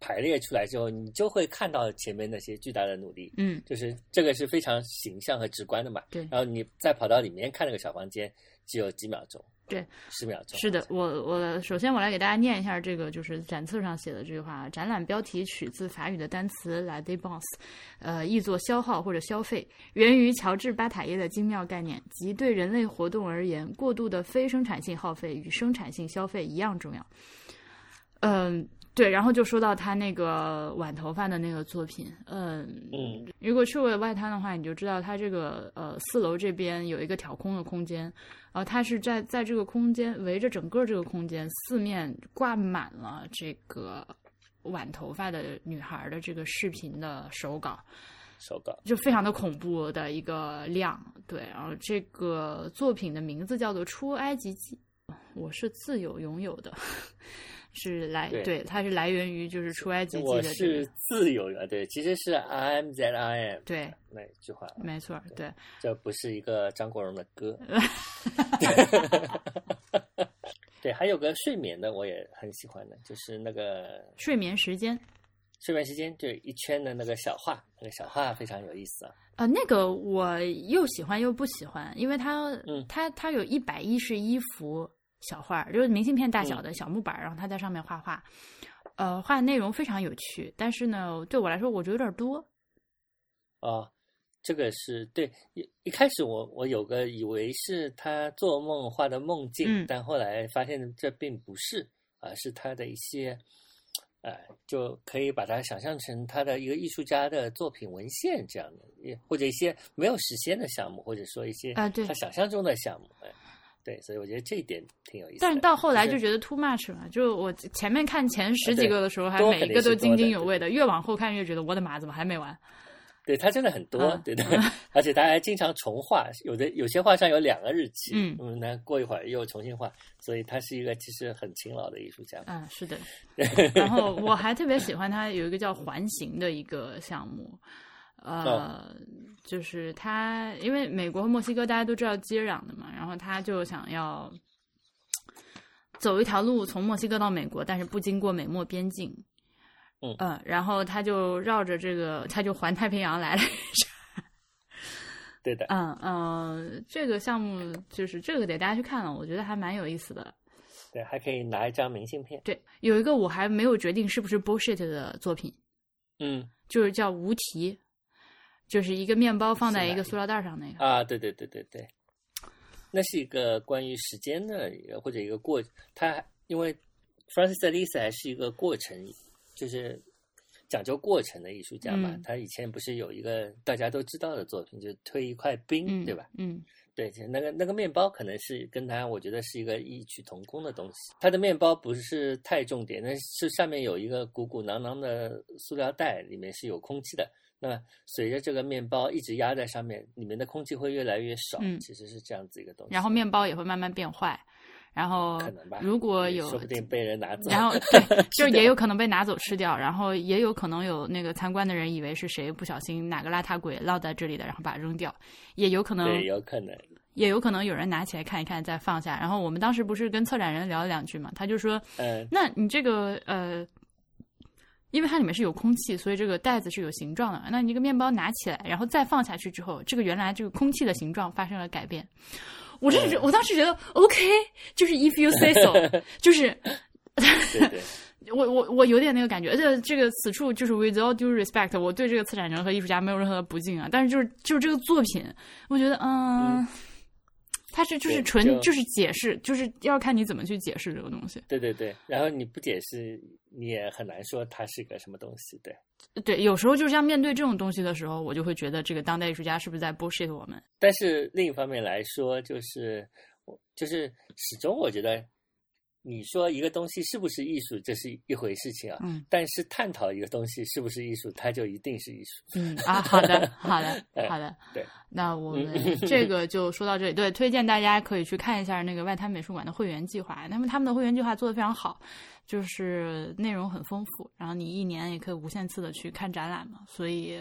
排列出来之后，你就会看到前面那些巨大的努力，就是这个是非常形象和直观的嘛。对，然后你再跑到里面看那个小房间，只有几秒钟，对，10秒钟。是的，我首先我来给大家念一下这个就是展册上写的这句话：展览标题取自法语的单词 la dépense， 译作消耗或者消费，源于乔治·巴塔耶的精妙概念，即对人类活动而言，过度的非生产性耗费与生产性消费一样重要。对，然后就说到他那个挽头发的那个作品，如果去过外滩的话，你就知道他这个4楼这边有一个挑空的空间，然后他是在这个空间围着整个这个空间四面挂满了这个挽头发的女孩的这个视频的手稿就非常的恐怖的一个量。对，然后这个作品的名字叫做《出埃及记》，我是自由拥有的，是它是来源于就是出埃及记的、这个、我是自由的，对，其实是 I am that I am， 对，那句话没错， 对，这不是一个张国荣的歌。对，还有个睡眠的我也很喜欢的，就是那个睡眠时间，就一圈的那个小画，非常有意思啊。那个我又喜欢又不喜欢，因为它有111幅小画，就是明信片大小的小木板，然后它在上面画画，画的内容非常有趣，但是呢，对我来说我觉得有点多。哦，这个是对，一开始我有个以为是他做梦画的梦境，但后来发现这并不是啊，是他的一些。就可以把它想象成他的一个艺术家的作品文献这样的，或者一些没有实现的项目，或者说一些他想象中的项目。对，所以我觉得这一点挺有意思的。但是到后来就觉得 too much 嘛，就我前面看前10几个的时候，还每一个都津津有味的，越往后看越觉得我的妈，怎么还没完？对，他真的很多，对的，而且他还经常重画，有些画上有2个日期，那过一会儿又重新画，所以他是一个其实很勤劳的艺术家。是的。然后我还特别喜欢他有一个叫环形的一个项目，就是他因为美国和墨西哥大家都知道接壤的嘛，然后他就想要走一条路从墨西哥到美国，但是不经过美墨边境。然后他就绕着这个，他就环太平洋来了。对的。这个项目就是这个得大家去看了，我觉得还蛮有意思的。对，还可以拿一张明信片。对，有一个我还没有决定是不是 bullshit 的作品。就是叫无题，就是一个面包放在一个塑料袋上那个。啊，对，那是一个关于时间的或者一个过，它因为 Francis Alisa 还是一个过程。就是讲究过程的艺术家嘛，他以前不是有一个大家都知道的作品，就是推一块冰，对吧？对，那个面包可能是跟他，我觉得是一个异曲同工的东西。他的面包不是太重点，但是下面有一个鼓鼓囊囊的塑料袋，里面是有空气的。那随着这个面包一直压在上面，里面的空气会越来越少，其实是这样子一个东西。然后面包也会慢慢变坏。然后如果有说不定被人拿走，然后对，就是也有可能被拿走吃掉，然后也有可能有那个参观的人以为是谁不小心哪个邋遢鬼落在这里的，然后把它扔掉，也有可能，对，也有可能有人拿起来看一看再放下。然后我们当时不是跟策展人聊了2句嘛，他就说，那你这个因为它里面是有空气，所以这个袋子是有形状的。那你这个面包拿起来，然后再放下去之后，这个原来这个空气的形状发生了改变。我当时觉得 OK， 就是 if you say so， 就是对我有点那个感觉。而且这个此处就是 with all due respect， 我对这个策展人和艺术家没有任何的不敬啊。但是就是这个作品，我觉得它是就是纯就是解释，就是要看你怎么去解释这个东西。对，然后你不解释，你也很难说它是个什么东西。对，有时候就是像面对这种东西的时候，我就会觉得这个当代艺术家是不是在 bullshit 我们？但是另一方面来说，就是始终我觉得，你说一个东西是不是艺术，这是一回事情啊。但是探讨一个东西是不是艺术，它就一定是艺术。好的。对，那我们这个就说到这里。对，推荐大家可以去看一下那个外滩美术馆的会员计划，他们的会员计划做得非常好，就是内容很丰富，然后你1年也可以无限次的去看展览嘛，所以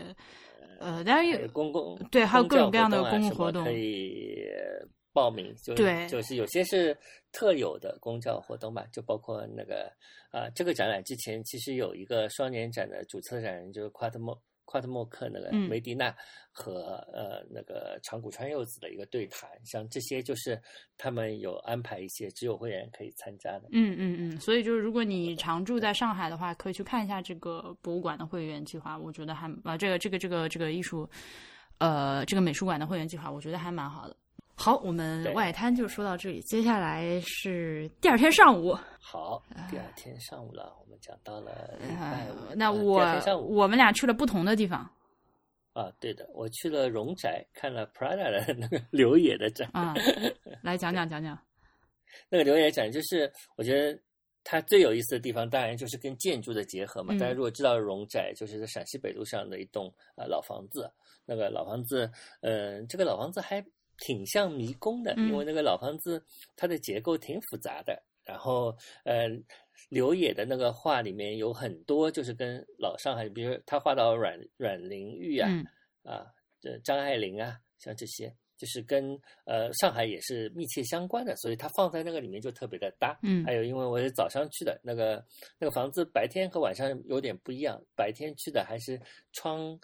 当然有公共对，还有各种各样的公共活动可以报名。就是有些是特有的公教活动吧，就包括那个这个展览之前其实有一个双年展的主策展人，就是夸特莫克那个梅迪纳和那个长谷川柚子的一个对谈，像这些就是他们有安排一些只有会员可以参加的。所以就是如果你常住在上海的话，可以去看一下这个博物馆的会员计划，我觉得还这个艺术这个美术馆的会员计划，我觉得还蛮好的。好，我们外滩就说到这里，接下来是第二天上午。好，第二天上午了，我们讲到了礼拜五。那我们俩去了不同的地方。啊，对的，我去了荣宅，看了 Prada 的那个刘野的展。来讲讲。那个刘野展就是，我觉得它最有意思的地方当然就是跟建筑的结合嘛。大家如果知道荣宅，就是在陕西北路上的一栋老房子，那个老房子这个老房子还挺像迷宫的，因为那个老房子它的结构挺复杂的，然后刘野的那个画里面有很多就是跟老上海，比如他画到阮玲玉啊，张爱玲啊，像这些就是跟上海也是密切相关的，所以它放在那个里面就特别的搭。还有因为我是早上去的，那个房子白天和晚上有点不一样，白天去的还是窗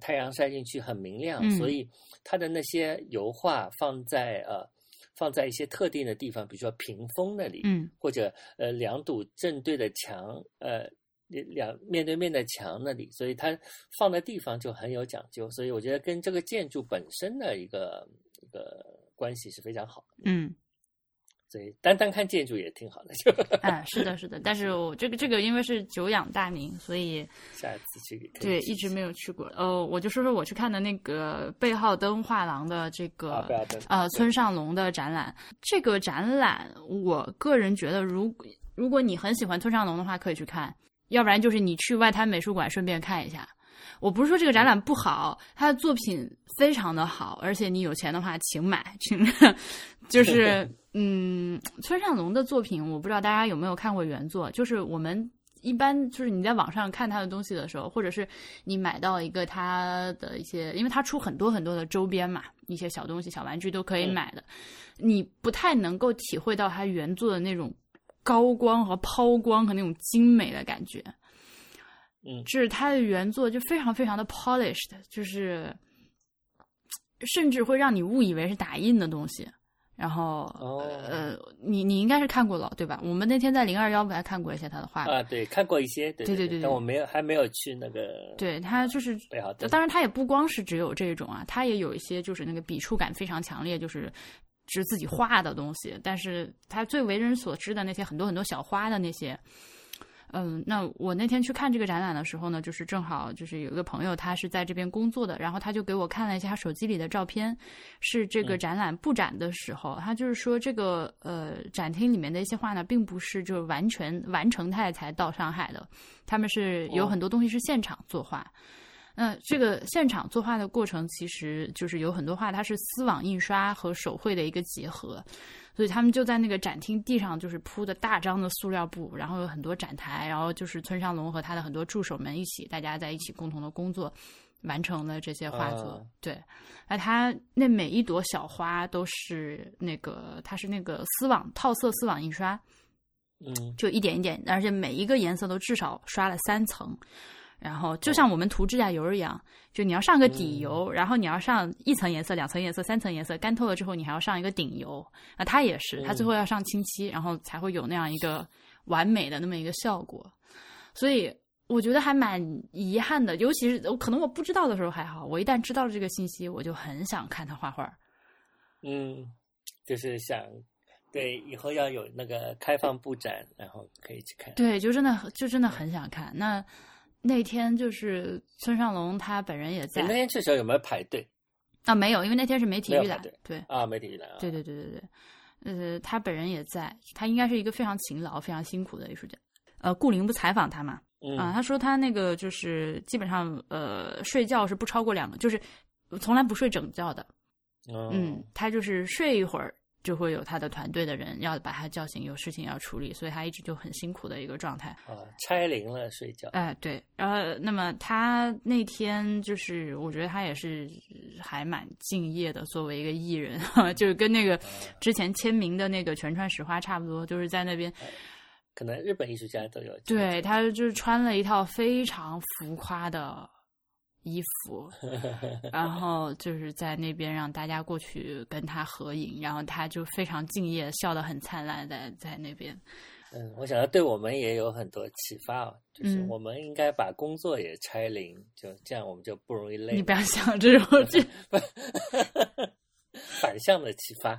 太阳晒进去很明亮，所以它的那些油画放在一些特定的地方，比如说屏风那里，或者两堵正对的墙，面对面的墙那里，所以它放的地方就很有讲究，所以我觉得跟这个建筑本身的一个关系是非常好的。所以单单看建筑也挺好的就是的是的，但是我这个因为是久仰大名，所以下次去对一直没有去过。我就说说我去看的那个贝浩登画廊的这个村上隆的展览。这个展览我个人觉得如果你很喜欢村上隆的话可以去看，要不然就是你去外滩美术馆顺便看一下。我不是说这个展览不好，他的作品非常的好，而且你有钱的话请买，请就是村上隆的作品我不知道大家有没有看过原作，就是我们一般就是你在网上看他的东西的时候，或者是你买到一个他的一些，因为他出很多很多的周边嘛，一些小东西小玩具都可以买的，你不太能够体会到他原作的那种高光和抛光和那种精美的感觉。就是他的原作就非常非常的 polished， 就是甚至会让你误以为是打印的东西。然后你应该是看过了对吧？我们那天在021不还看过一些他的画啊？对，看过一些，对，但我还没有去那个。对，他就是，当然他也不光是只有这种啊，他也有一些就是那个笔触感非常强烈，就是自己画的东西，但是他最为人所知的那些很多很多小花的那些。那我那天去看这个展览的时候呢，就是正好就是有一个朋友他是在这边工作的，然后他就给我看了一下他手机里的照片，是这个展览布展的时候，他就是说这个展厅里面的一些画呢，并不是就是完全完成态才到上海的，他们是有很多东西是现场作画。那这个现场作画的过程其实就是有很多画它是丝网印刷和手绘的一个结合，所以他们就在那个展厅地上就是铺的大张的塑料布，然后有很多展台，然后就是村上隆和他的很多助手们一起大家在一起共同的工作完成了这些画作。对，而他那每一朵小花都是那个它是那个丝网套色丝网印刷，就一点一点，而且每一个颜色都至少刷了3层，然后就像我们涂指甲油一样，就你要上个底油，然后你要上1层颜色、2层颜色、3层颜色，干透了之后你还要上一个顶油啊，它也是，它最后要上清漆，然后才会有那样一个完美的那么一个效果。所以我觉得还蛮遗憾的，尤其是可能我不知道的时候还好，我一旦知道了这个信息，我就很想看他画画。就是想。对，以后要有那个开放布展，然后可以去看。对，就真的很想看。那天就是村上隆他本人也在。那天去的时候有没有排队？啊，没有，因为那天是没体育的。对啊，没体育的。对。他本人也在，他应该是一个非常勤劳、非常辛苦的艺术家。顾凌不采访他嘛？他说他那个就是基本上睡觉是不超过2个，就是从来不睡整觉的。他就是睡一会儿。就会有他的团队的人要把他叫醒，有事情要处理，所以他一直就很辛苦的一个状态。拆铃了睡觉。对。然后那么他那天就是我觉得他也是还蛮敬业的，作为一个艺人就是跟那个之前签名的那个全川石花差不多，就是在那边。可能日本艺术家都有。对，他就是穿了一套非常浮夸的衣服，然后就是在那边让大家过去跟他合影，然后他就非常敬业，笑得很灿烂在那边。我想到对我们也有很多启发，就是我们应该把工作也拆零，就这样我们就不容易累。你不要想这种反向的启发。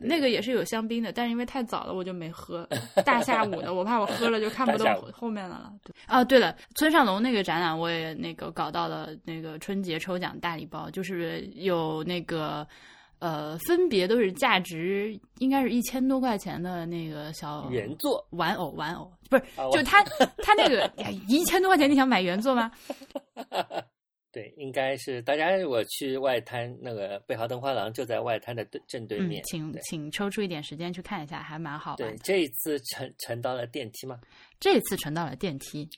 那个也是有香槟的，但是因为太早了我就没喝，大下午的我怕我喝了就看不到后面了。对了，村上隆那个展览我也那个搞到了那个春节抽奖大礼包，就是有那个分别都是价值应该是1000多块钱的那个小原作玩偶，不是，就他那个1000多块钱，你想买原作吗？对，应该是大家如果去外滩那个贝豪登画廊，就在外滩的正对面。请抽出一点时间去看一下，还蛮好玩的。对，这一次乘到了电梯吗？这一次乘到了电梯，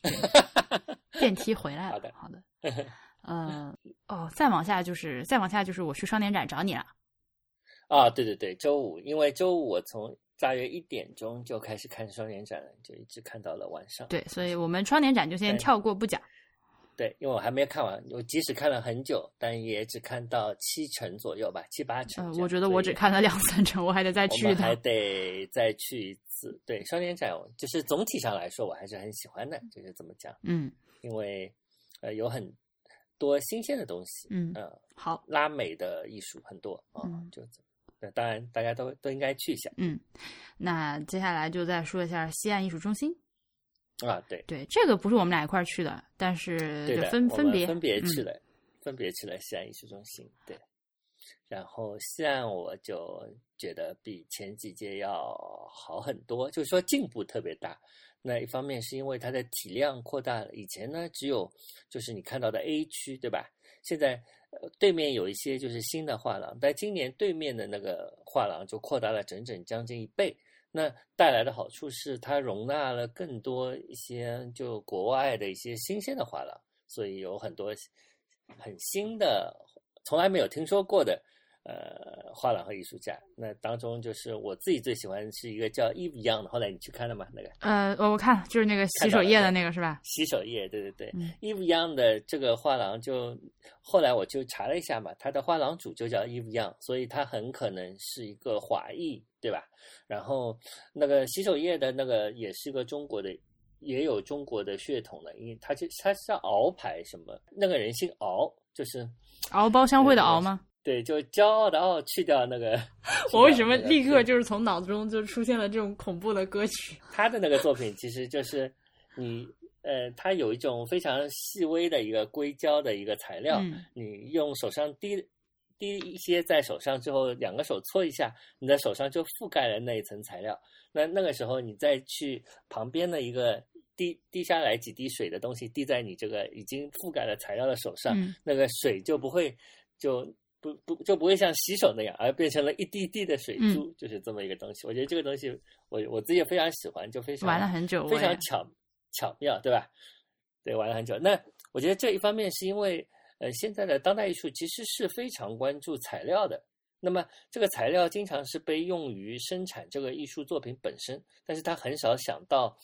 电梯回来了。好的。再往下就是我去双年展找你了。啊，对，周5，因为周5我从大约1点钟就开始看双年展了，就一直看到了晚上。对，所以我们双年展就先跳过不讲。对，因为我还没看完，我即使看了很久，但也只看到7成左右吧，7-8成。我觉得我只看了2-3成，我还得再去一趟。我们还得再去一次。对，双年展就是总体上来说我还是很喜欢的，就是怎么讲？嗯，因为有很多新鲜的东西。嗯，好，拉美的艺术很多啊，就这么。那当然，大家都应该去一下。嗯，那接下来就再说一下西岸艺术中心。啊，对，这个不是我们俩一块儿去的，但是就分别去了西岸艺术中心。对，然后西岸我就觉得比前几届要好很多，就是说进步特别大。那一方面是因为它的体量扩大了，以前呢只有就是你看到的 A 区，对吧？现在对面有一些就是新的画廊，但今年对面的那个画廊就扩大了整整将近1倍。那带来的好处是它容纳了更多一些就国外的一些新鲜的画廊，所以有很多很新的从来没有听说过的画廊和艺术家。那当中就是我自己最喜欢是一个叫伊布扬的，后来你去看了吗？那个我看就是那个洗手液的那个是吧？洗手液，对，伊布扬的这个画廊就后来我就查了一下嘛，他的画廊主就叫伊布扬，所以他很可能是一个华裔，对吧？然后那个洗手液的那个也是个中国的，也有中国的血统的，因为他是鳌牌什么，那个人姓鳌，就是鳌包相会的鳌吗？对，就骄傲的傲去掉那个。我为什么立刻就是从脑子中就出现了这种恐怖的歌曲？他的那个作品其实就是你他有一种非常细微的一个硅胶的一个材料，你用手上滴一些在手上之后，2个手搓一下，你的手上就覆盖了那一层材料。那个时候你再去旁边的一个滴下来几滴水的东西滴在你这个已经覆盖了材料的手上，那个水就不会就不会像洗手那样，而变成了一滴滴的水珠，就是这么一个东西。我觉得这个东西我自己也非常喜欢，就非常玩了很久，非常巧妙，对吧？对，玩了很久。那我觉得这一方面是因为现在的当代艺术其实是非常关注材料的，那么这个材料经常是被用于生产这个艺术作品本身，但是他很少想到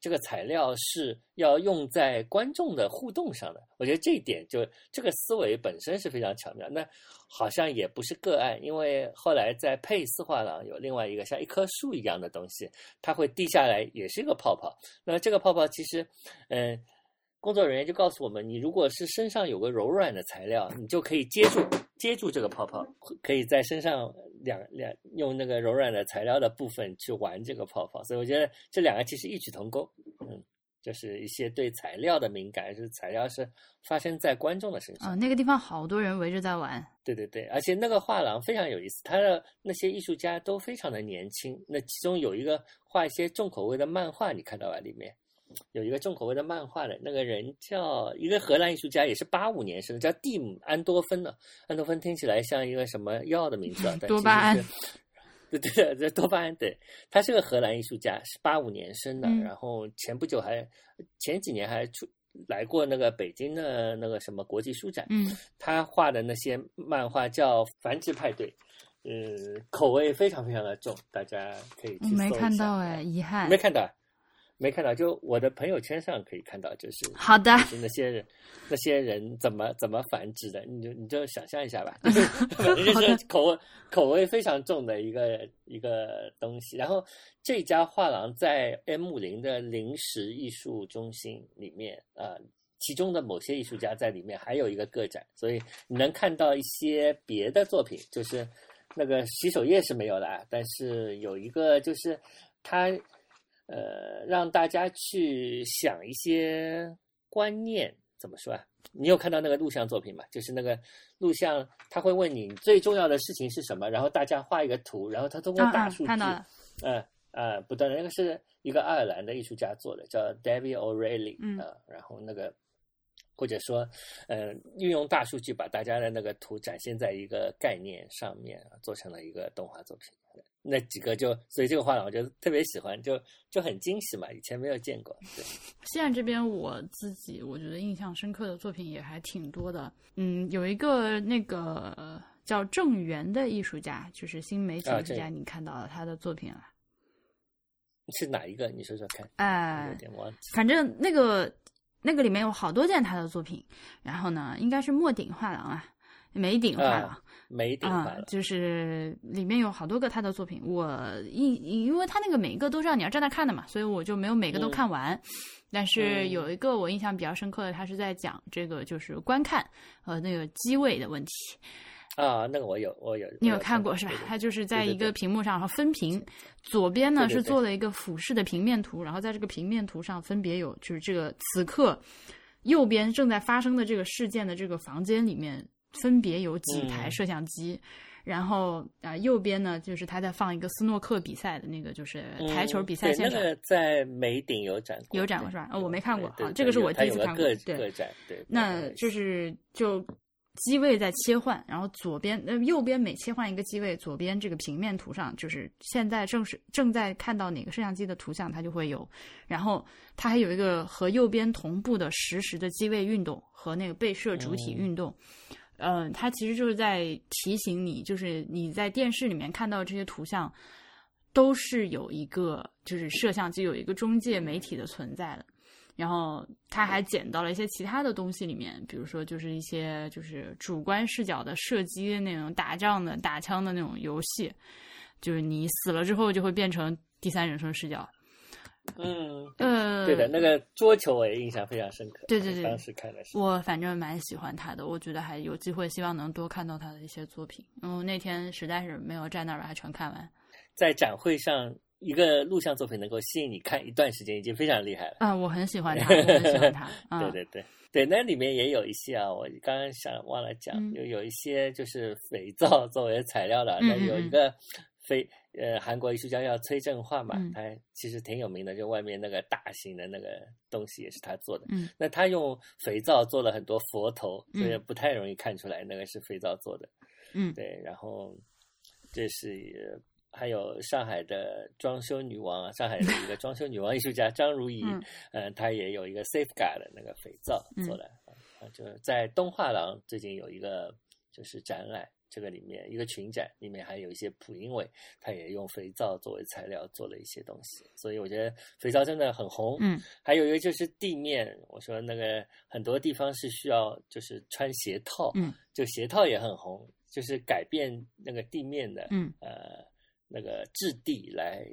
这个材料是要用在观众的互动上的。我觉得这一点就这个思维本身是非常巧妙。那好像也不是个案，因为后来在佩斯画廊有另外一个像一棵树一样的东西，它会滴下来也是一个泡泡。那这个泡泡其实工作人员就告诉我们，你如果是身上有个柔软的材料，你就可以接住这个泡泡，可以在身上两用那个柔软的材料的部分去玩这个泡泡。所以我觉得这两个其实异曲同工，就是一些对材料的敏感，是材料是发生在观众的身上。那个地方好多人围着在玩。对，而且那个画廊非常有意思，他的那些艺术家都非常的年轻。那其中有一个画一些重口味的漫画，你看到吧？里面有一个重口味的漫画的那个人叫一个荷兰艺术家，也是85年生的，叫蒂姆·安多芬的。安多芬听起来像一个什么药的名字啊？多巴胺。对，多巴胺。对，他是个荷兰艺术家，是85年生的。然后前几年还来过那个北京的那个什么国际书展。他画的那些漫画叫《繁殖派对》。口味非常非常的重，大家可以去搜一下。没看到遗憾。没看到，就我的朋友圈上可以看到，就是好的，就是那些人怎么繁殖的，你就想象一下吧。就是口味非常重的一个东西。然后这家画廊在 M50 的临时艺术中心里面其中的某些艺术家在里面还有一个个展，所以你能看到一些别的作品，就是那个洗手液是没有的啊，但是有一个就是他。让大家去想一些观念，怎么说啊？你有看到那个录像作品吗？就是那个录像，他会问你最重要的事情是什么，然后大家画一个图，然后他通过大数据，不断的，那个是一个爱尔兰的艺术家做的，叫 David O'Reilly，然后那个或者说，运用大数据把大家的那个图展现在一个概念上面，做成了一个动画作品。那几个就，所以这个画廊我觉得特别喜欢，就很惊喜嘛，以前没有见过。对，西岸这边我觉得印象深刻的作品也还挺多的。有一个那个叫郑源的艺术家，就是新媒体艺术家，你看到了他的作品了？是哪一个？你说说看。有点忘记。反正那个里面有好多件他的作品，然后呢，应该是墨鼎画廊啊。梅顶画廊，就是里面有好多个他的作品，因为他那个每一个都是让你要站在看的嘛，所以我就没有每个都看完，但是有一个我印象比较深刻的，他是在讲这个就是观看和那个机位的问题。那个我有，你有看过是吧？它就是在一个屏幕上，然后分屏，左边呢是做了一个俯视的平面图，然后在这个平面图上分别有就是这个此刻右边正在发生的这个事件的这个房间里面。分别有几台摄像机，然后右边呢就是他在放一个斯诺克比赛的那个就是台球比赛现场。那个在梅顶有展过是吧？我没看过，这个是我第一次看过。对，那就是就机位在切换，然后右边每切换一个机位，左边这个平面图上就是现在正在看到哪个摄像机的图像，它就会有。然后它还有一个和右边同步的实时的机位运动和那个被摄主体运动。它其实就是在提醒你，就是你在电视里面看到这些图像，都是有一个就是摄像机有一个中介媒体的存在的。然后他还捡到了一些其他的东西里面，比如说就是一些就是主观视角的射击那种打仗的打枪的那种游戏，就是你死了之后就会变成第三人称视角。对的，那个桌球我也印象非常深刻。对，当时看的是我反正蛮喜欢他的，我觉得还有机会，希望能多看到他的一些作品。那天实在是没有站那儿把它全看完。在展会上，一个录像作品能够吸引你看一段时间，已经非常厉害了。我很喜欢他，对，那里面也有一些我刚刚忘了讲，有一些就是肥皂作为材料的，那有一个韩国艺术家叫崔正化嘛，他其实挺有名的，就外面那个大型的那个东西也是他做的。那他用肥皂做了很多佛头，所以不太容易看出来那个是肥皂做的。对，然后这是还有上海的装修女王上海的一个装修女王艺术家张如仪，他也有一个 Safeguard 的那个肥皂做的。就是在东画廊最近有一个就是展览。这个里面一个群展里面还有一些朴英伟，他也用肥皂作为材料做了一些东西，所以我觉得肥皂真的很红。还有一个就是地面，我说那个很多地方是需要就是穿鞋套，就鞋套也很红，就是改变那个地面的那个质地来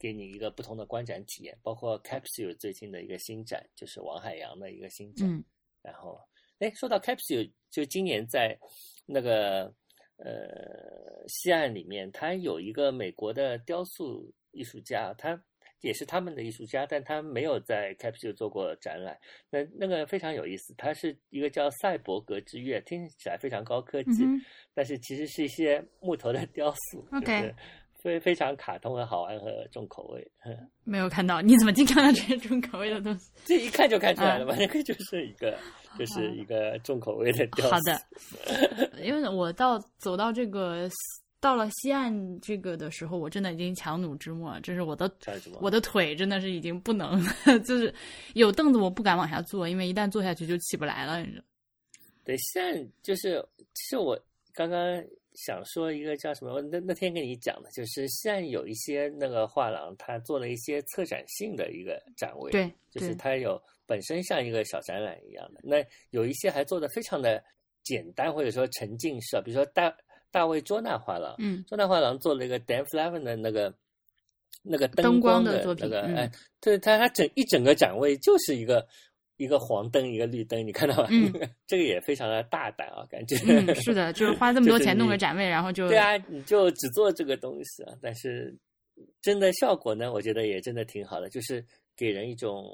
给你一个不同的观展体验，包括 Capsule 最近的一个新展，就是王海洋的一个新展。然后说到 Capsule， 就今年在那个西岸里面，他有一个美国的雕塑艺术家，他也是他们的艺术家，但他没有在 Capsule 做过展览。那个非常有意思，他是一个叫赛博格之月，听起来非常高科技，但是其实是一些木头的雕塑，就是非常卡通和好玩和重口味。没有看到，你怎么经常看到这些重口味的东西？这一看就看出来了吧，那个就是一个重口味的雕塑。好的，因为我到了西岸这个的时候，我真的已经强弩之末，就是我的腿真的是已经不能，就是有凳子我不敢往下坐，因为一旦坐下去就起不来了。对，西岸就是其实我刚刚想说一个叫什么，那天跟你讲的，就是西岸有一些那个画廊，它做了一些策展性的一个展位，对，就是它有本身像一个小展览一样的。那有一些还做的非常的简单，或者说沉浸式，比如说大卫卓纳画廊，卓纳画廊做了一个 Dan Flavin 的那个灯光的那个灯光的作品，对，它整个展位就是一个黄灯一个绿灯，你看到吗？这个也非常的大胆啊，感觉。是的，就是花这么多钱弄个展位，然后就对啊，你就只做这个东西啊。但是真的效果呢，我觉得也真的挺好的，就是给人一种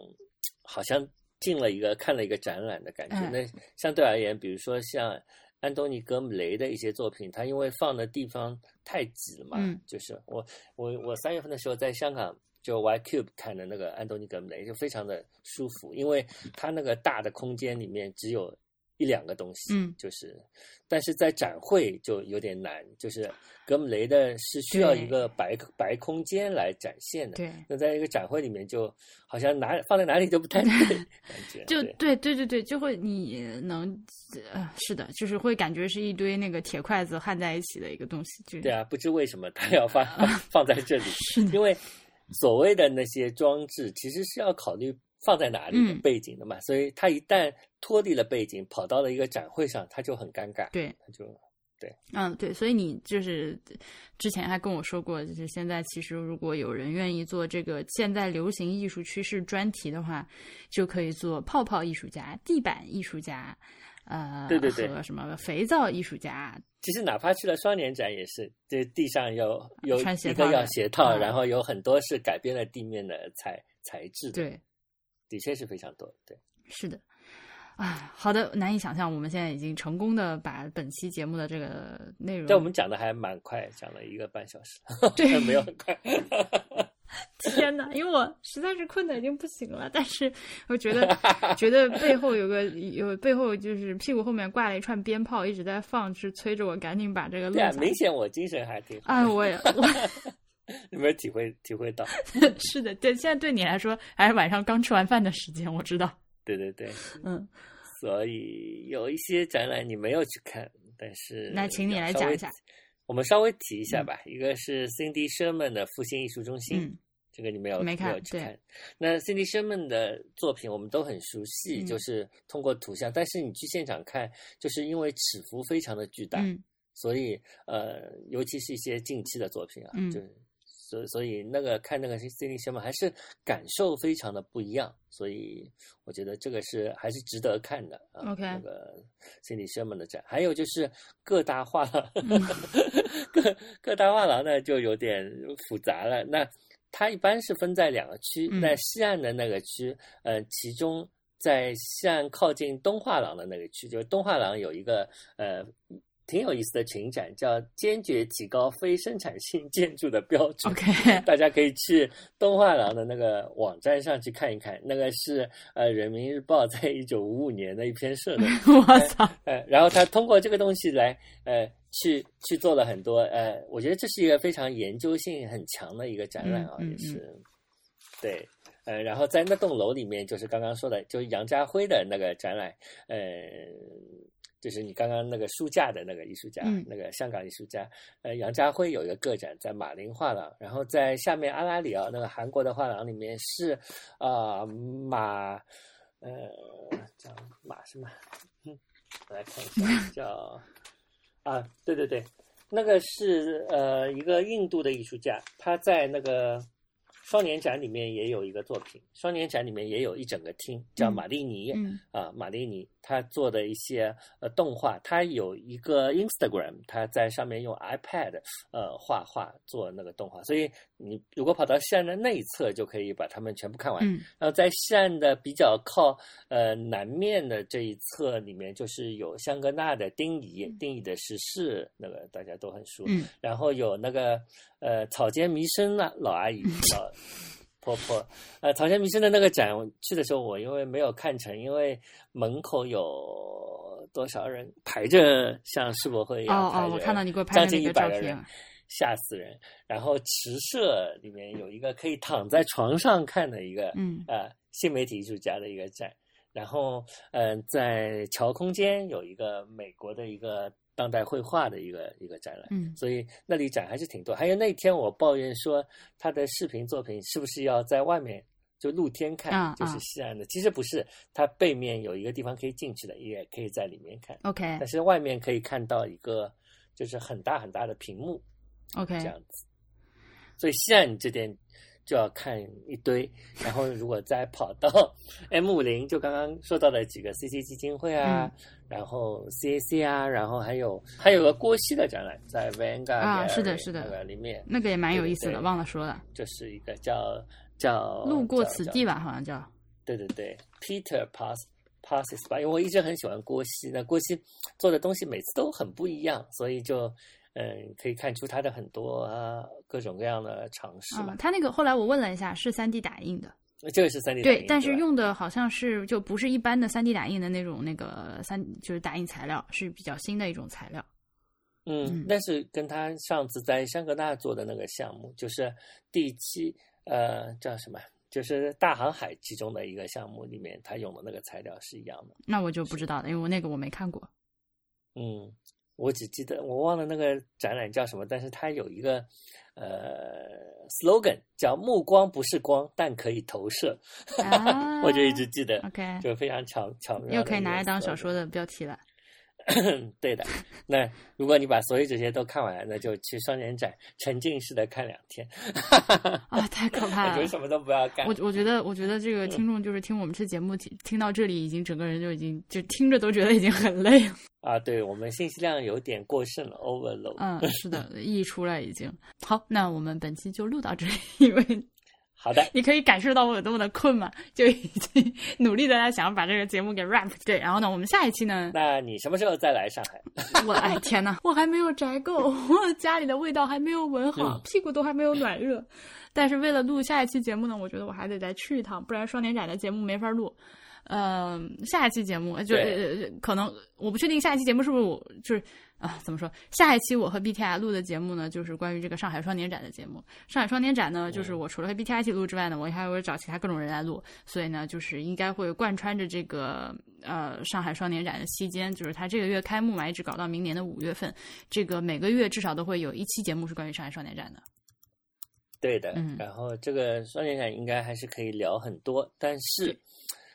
好像进了一个看了一个展览的感觉。那相对而言，比如说像安东尼·格姆雷的一些作品，他因为放的地方太挤了嘛，就是我3月份的时候在香港就 Y Cube 看的那个安东尼·格姆雷就非常的舒服，因为他那个大的空间里面只有一两个东西，就是但是在展会就有点难，就是格姆雷的是需要一个白空间来展现的，对，那在一个展会里面就好像放在哪里都不太对感觉，就对就会你能是的，就是会感觉是一堆那个铁筷子焊在一起的一个东西，对啊，不知为什么它要放在这里，是因为所谓的那些装置其实是要考虑放在哪里的背景的嘛，所以他一旦脱离了背景跑到了一个展会上他就很尴尬，对，他就对，对，所以你就是之前还跟我说过，就是现在其实如果有人愿意做这个现在流行艺术趋势专题的话，就可以做泡泡艺术家、地板艺术家，对和什么肥皂艺术家。其实哪怕去了双年展也是，这地上有一个要鞋套，然后有很多是改变了地面的材质的，对，的确是非常多，对，是的。啊，好的，难以想象，我们现在已经成功的把本期节目的这个内容，但我们讲的还蛮快，讲了1个半小时，对，没有很快。天哪，因为我实在是困得已经不行了，但是我觉得背后有背后就是屁股后面挂了一串鞭炮一直在放，是催着我赶紧把这个录下来。明显我精神还挺好。哎，我。有没有体会到？是的，对，现在对你来说还是晚上刚吃完饭的时间，我知道。对对对，所以有一些展览你没有去看，但是那请你来讲一下，我们稍微提一下吧。一个是 Cindy Sherman 的复兴艺术中心，这个你没有去看。那 Cindy Sherman 的作品我们都很熟悉，就是通过图像，但是你去现场看，就是因为尺幅非常的巨大，所以尤其是一些近期的作品啊，就是。所以那个看那个 Cindy Sherman 还是感受非常的不一样，所以我觉得这个是还是值得看的啊。那个 Cindy Sherman 的展，还有就是各大画廊，各大画廊呢就有点复杂了。那它一般是分在2个区，在西岸的那个区，其中在西岸靠近东画廊的那个区，就是东画廊有一个挺有意思的群展，叫坚决提高非生产性建筑的标准，大家可以去东画廊的那个网站上去看一看，那个是人民日报在1955年的一篇社论，我操，然后他通过这个东西来去做了很多，我觉得这是一个非常研究性很强的一个展览啊，也是对。然后在那栋楼里面，就是刚刚说的，就是杨家辉的那个展览，就是你刚刚那个书架的那个艺术家，那个香港艺术家，杨家辉有一个个展在马林画廊，然后在下面阿拉里奥那个韩国的画廊里面是叫马什么？我来看一下，叫啊，对，那个是一个印度的艺术家，他在那个。双年展里面也有一个作品，双年展里面也有一整个厅叫马利尼，马利尼他做的一些动画，他有一个 Instagram， 他在上面用 iPad 画画做那个动画，所以你如果跑到西岸的内侧就可以把他们全部看完，然后在西岸的比较靠南面的这一侧里面，就是有香格纳的丁仪，丁仪的石室那个大家都很熟，然后有那个草间弥生啊，老阿姨老婆婆，草间弥生的那个展，我去的时候我因为没有看成，因为门口有多少人排着，像世博会一样排着，我看到你给我拍的那个照片，吓死人。然后池社里面有一个可以躺在床上看的一个新媒体艺术家的一个展，然后在桥空间有一个美国的一个。当代绘画的一个展览，所以那里展还是挺多。还有那天我抱怨说，他的视频作品是不是要在外面就露天看，就是西岸的。其实不是，它背面有一个地方可以进去的，也可以在里面看。OK， 但是外面可以看到一个就是很大很大的屏幕。OK， 这样子。所以西岸这边就要看一堆，然后如果再跑到 M50， 就刚刚说到的几个 CC 基金会啊，然后 CAC 啊，然后还有个郭熙的展览在 Vanguard 是的，那个里面那个也蛮有意思的，忘了说了，就是一个叫路过此地吧，好像叫对对对 ，Peter passes by， 因为我一直很喜欢郭熙，那郭熙做的东西每次都很不一样，所以就可以看出他的很多啊各种各样的尝试吧。他那个后来我问了一下，是 3D 打印的。这个是 3D 打印，对，但是用的好像是就不是一般的 3D 打印的那种那个就是打印材料，是比较新的一种材料。嗯，但是跟他上次在香格纳做的那个项目，就是第7叫什么，就是大航海其中的一个项目里面他用的那个材料是一样的。那我就不知道了，因为我那个我没看过。嗯，我只记得我忘了那个展览叫什么，但是它有一个slogan 叫目光不是光但可以投射我就一直记得 OK， 就非常巧妙，又可以拿来当小说的标题了对的，那如果你把所有这些都看完了，那就去双年展沉浸式的看2天啊，太可怕了，我觉得什么都不要干。我觉得这个听众就是听我们这节目听到这里已经整个人就已经就听着都觉得已经很累了啊，对，我们信息量有点过剩了 overload 嗯，是的，溢出来已经。好，那我们本期就录到这里，因为好的，你可以感受到我有多么的困嘛，就已经努力的在想把这个节目给 wrap。 对，然后呢我们下一期呢，那你什么时候再来上海我哎天哪，我还没有宅够，我家里的味道还没有闻好，屁股都还没有暖热但是为了录下一期节目呢，我觉得我还得再去一趟，不然双年展的节目没法录。下一期节目就可能我不确定下一期节目是不是我就是啊，怎么说？下一期我和 BTI 录的节目呢，就是关于这个上海双年展的节目。上海双年展呢，就是我除了和 BTI 一起录之外呢，我还会找其他各种人来录，所以呢，就是应该会贯穿着这个上海双年展的期间，就是它这个月开幕嘛，一直搞到明年的5月份，这个每个月至少都会有一期节目是关于上海双年展的。对的，然后这个双年展应该还是可以聊很多，但是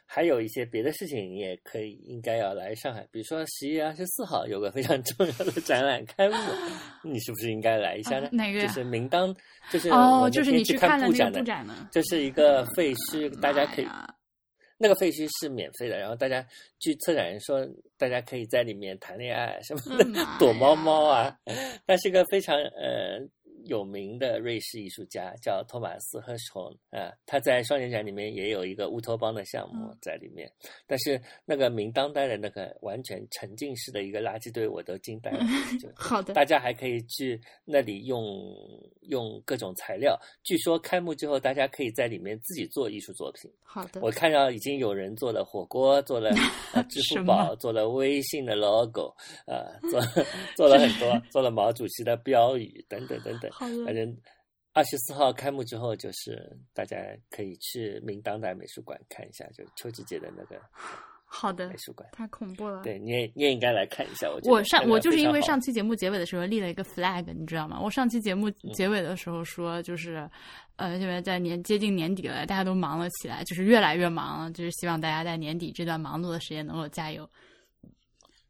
还有一些别的事情也可以应该要来上海，比如说11月24号有个非常重要的展览开幕你是不是应该来一下呢？哪个就是明当就是我就是你去看了那个布展呢，就是一个废墟，大家可以那个废墟是免费的，然后大家据策展人说大家可以在里面谈恋爱什么的躲猫猫啊，那是个非常有名的瑞士艺术家叫托马斯·赫什洪啊，他在双年展里面也有一个乌托邦的项目在里面，但是那个明当代的那个完全沉浸式的一个垃圾堆我都惊呆了好的，大家还可以去那里用各种材料，据说开幕之后大家可以在里面自己做艺术作品。好的，我看到已经有人做了火锅，做了支付宝做了微信的 logo 做了很多做了毛主席的标语等等等等。反正24号开幕之后，就是大家可以去明当代美术馆看一下，就秋季节的那个好的美术馆，太恐怖了。对，你也应该来看一下。我就是因为上期节目结尾的时候立了一个 flag， 你知道吗？我上期节目结尾的时候说，就是现在在接近年底了，大家都忙了起来，就是越来越忙了，就是希望大家在年底这段忙碌的时间能够加油。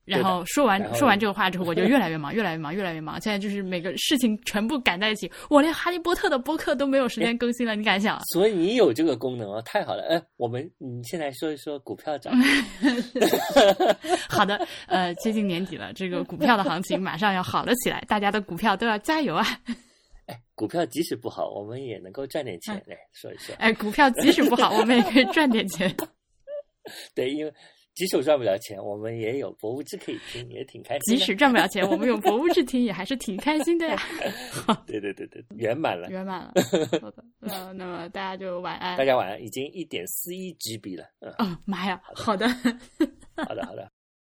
然后说完这个话之后，我就越来越忙，越来越忙，越来越忙。现在就是每个事情全部赶在一起，我连《哈利波特》的播客都没有时间更新了，你敢想？所以你有这个功能啊，太好了！你现在说一说股票涨。好的，接近年底了，这个股票的行情马上要好了起来，大家的股票都要加油啊！哎，股票即使不好，我们也能够赚点钱。来说一说。哎，股票即使不好，我们也可以赚点钱。对，因为即使赚不了钱，我们也有博物志可以听，也挺开心的。即使赚不了钱，我们有博物志听，也还是挺开心的呀。对对对对，圆满了。好的，那么大家就晚安。大家晚安，已经1.41GB 了。哦妈呀，好的。好的，好的。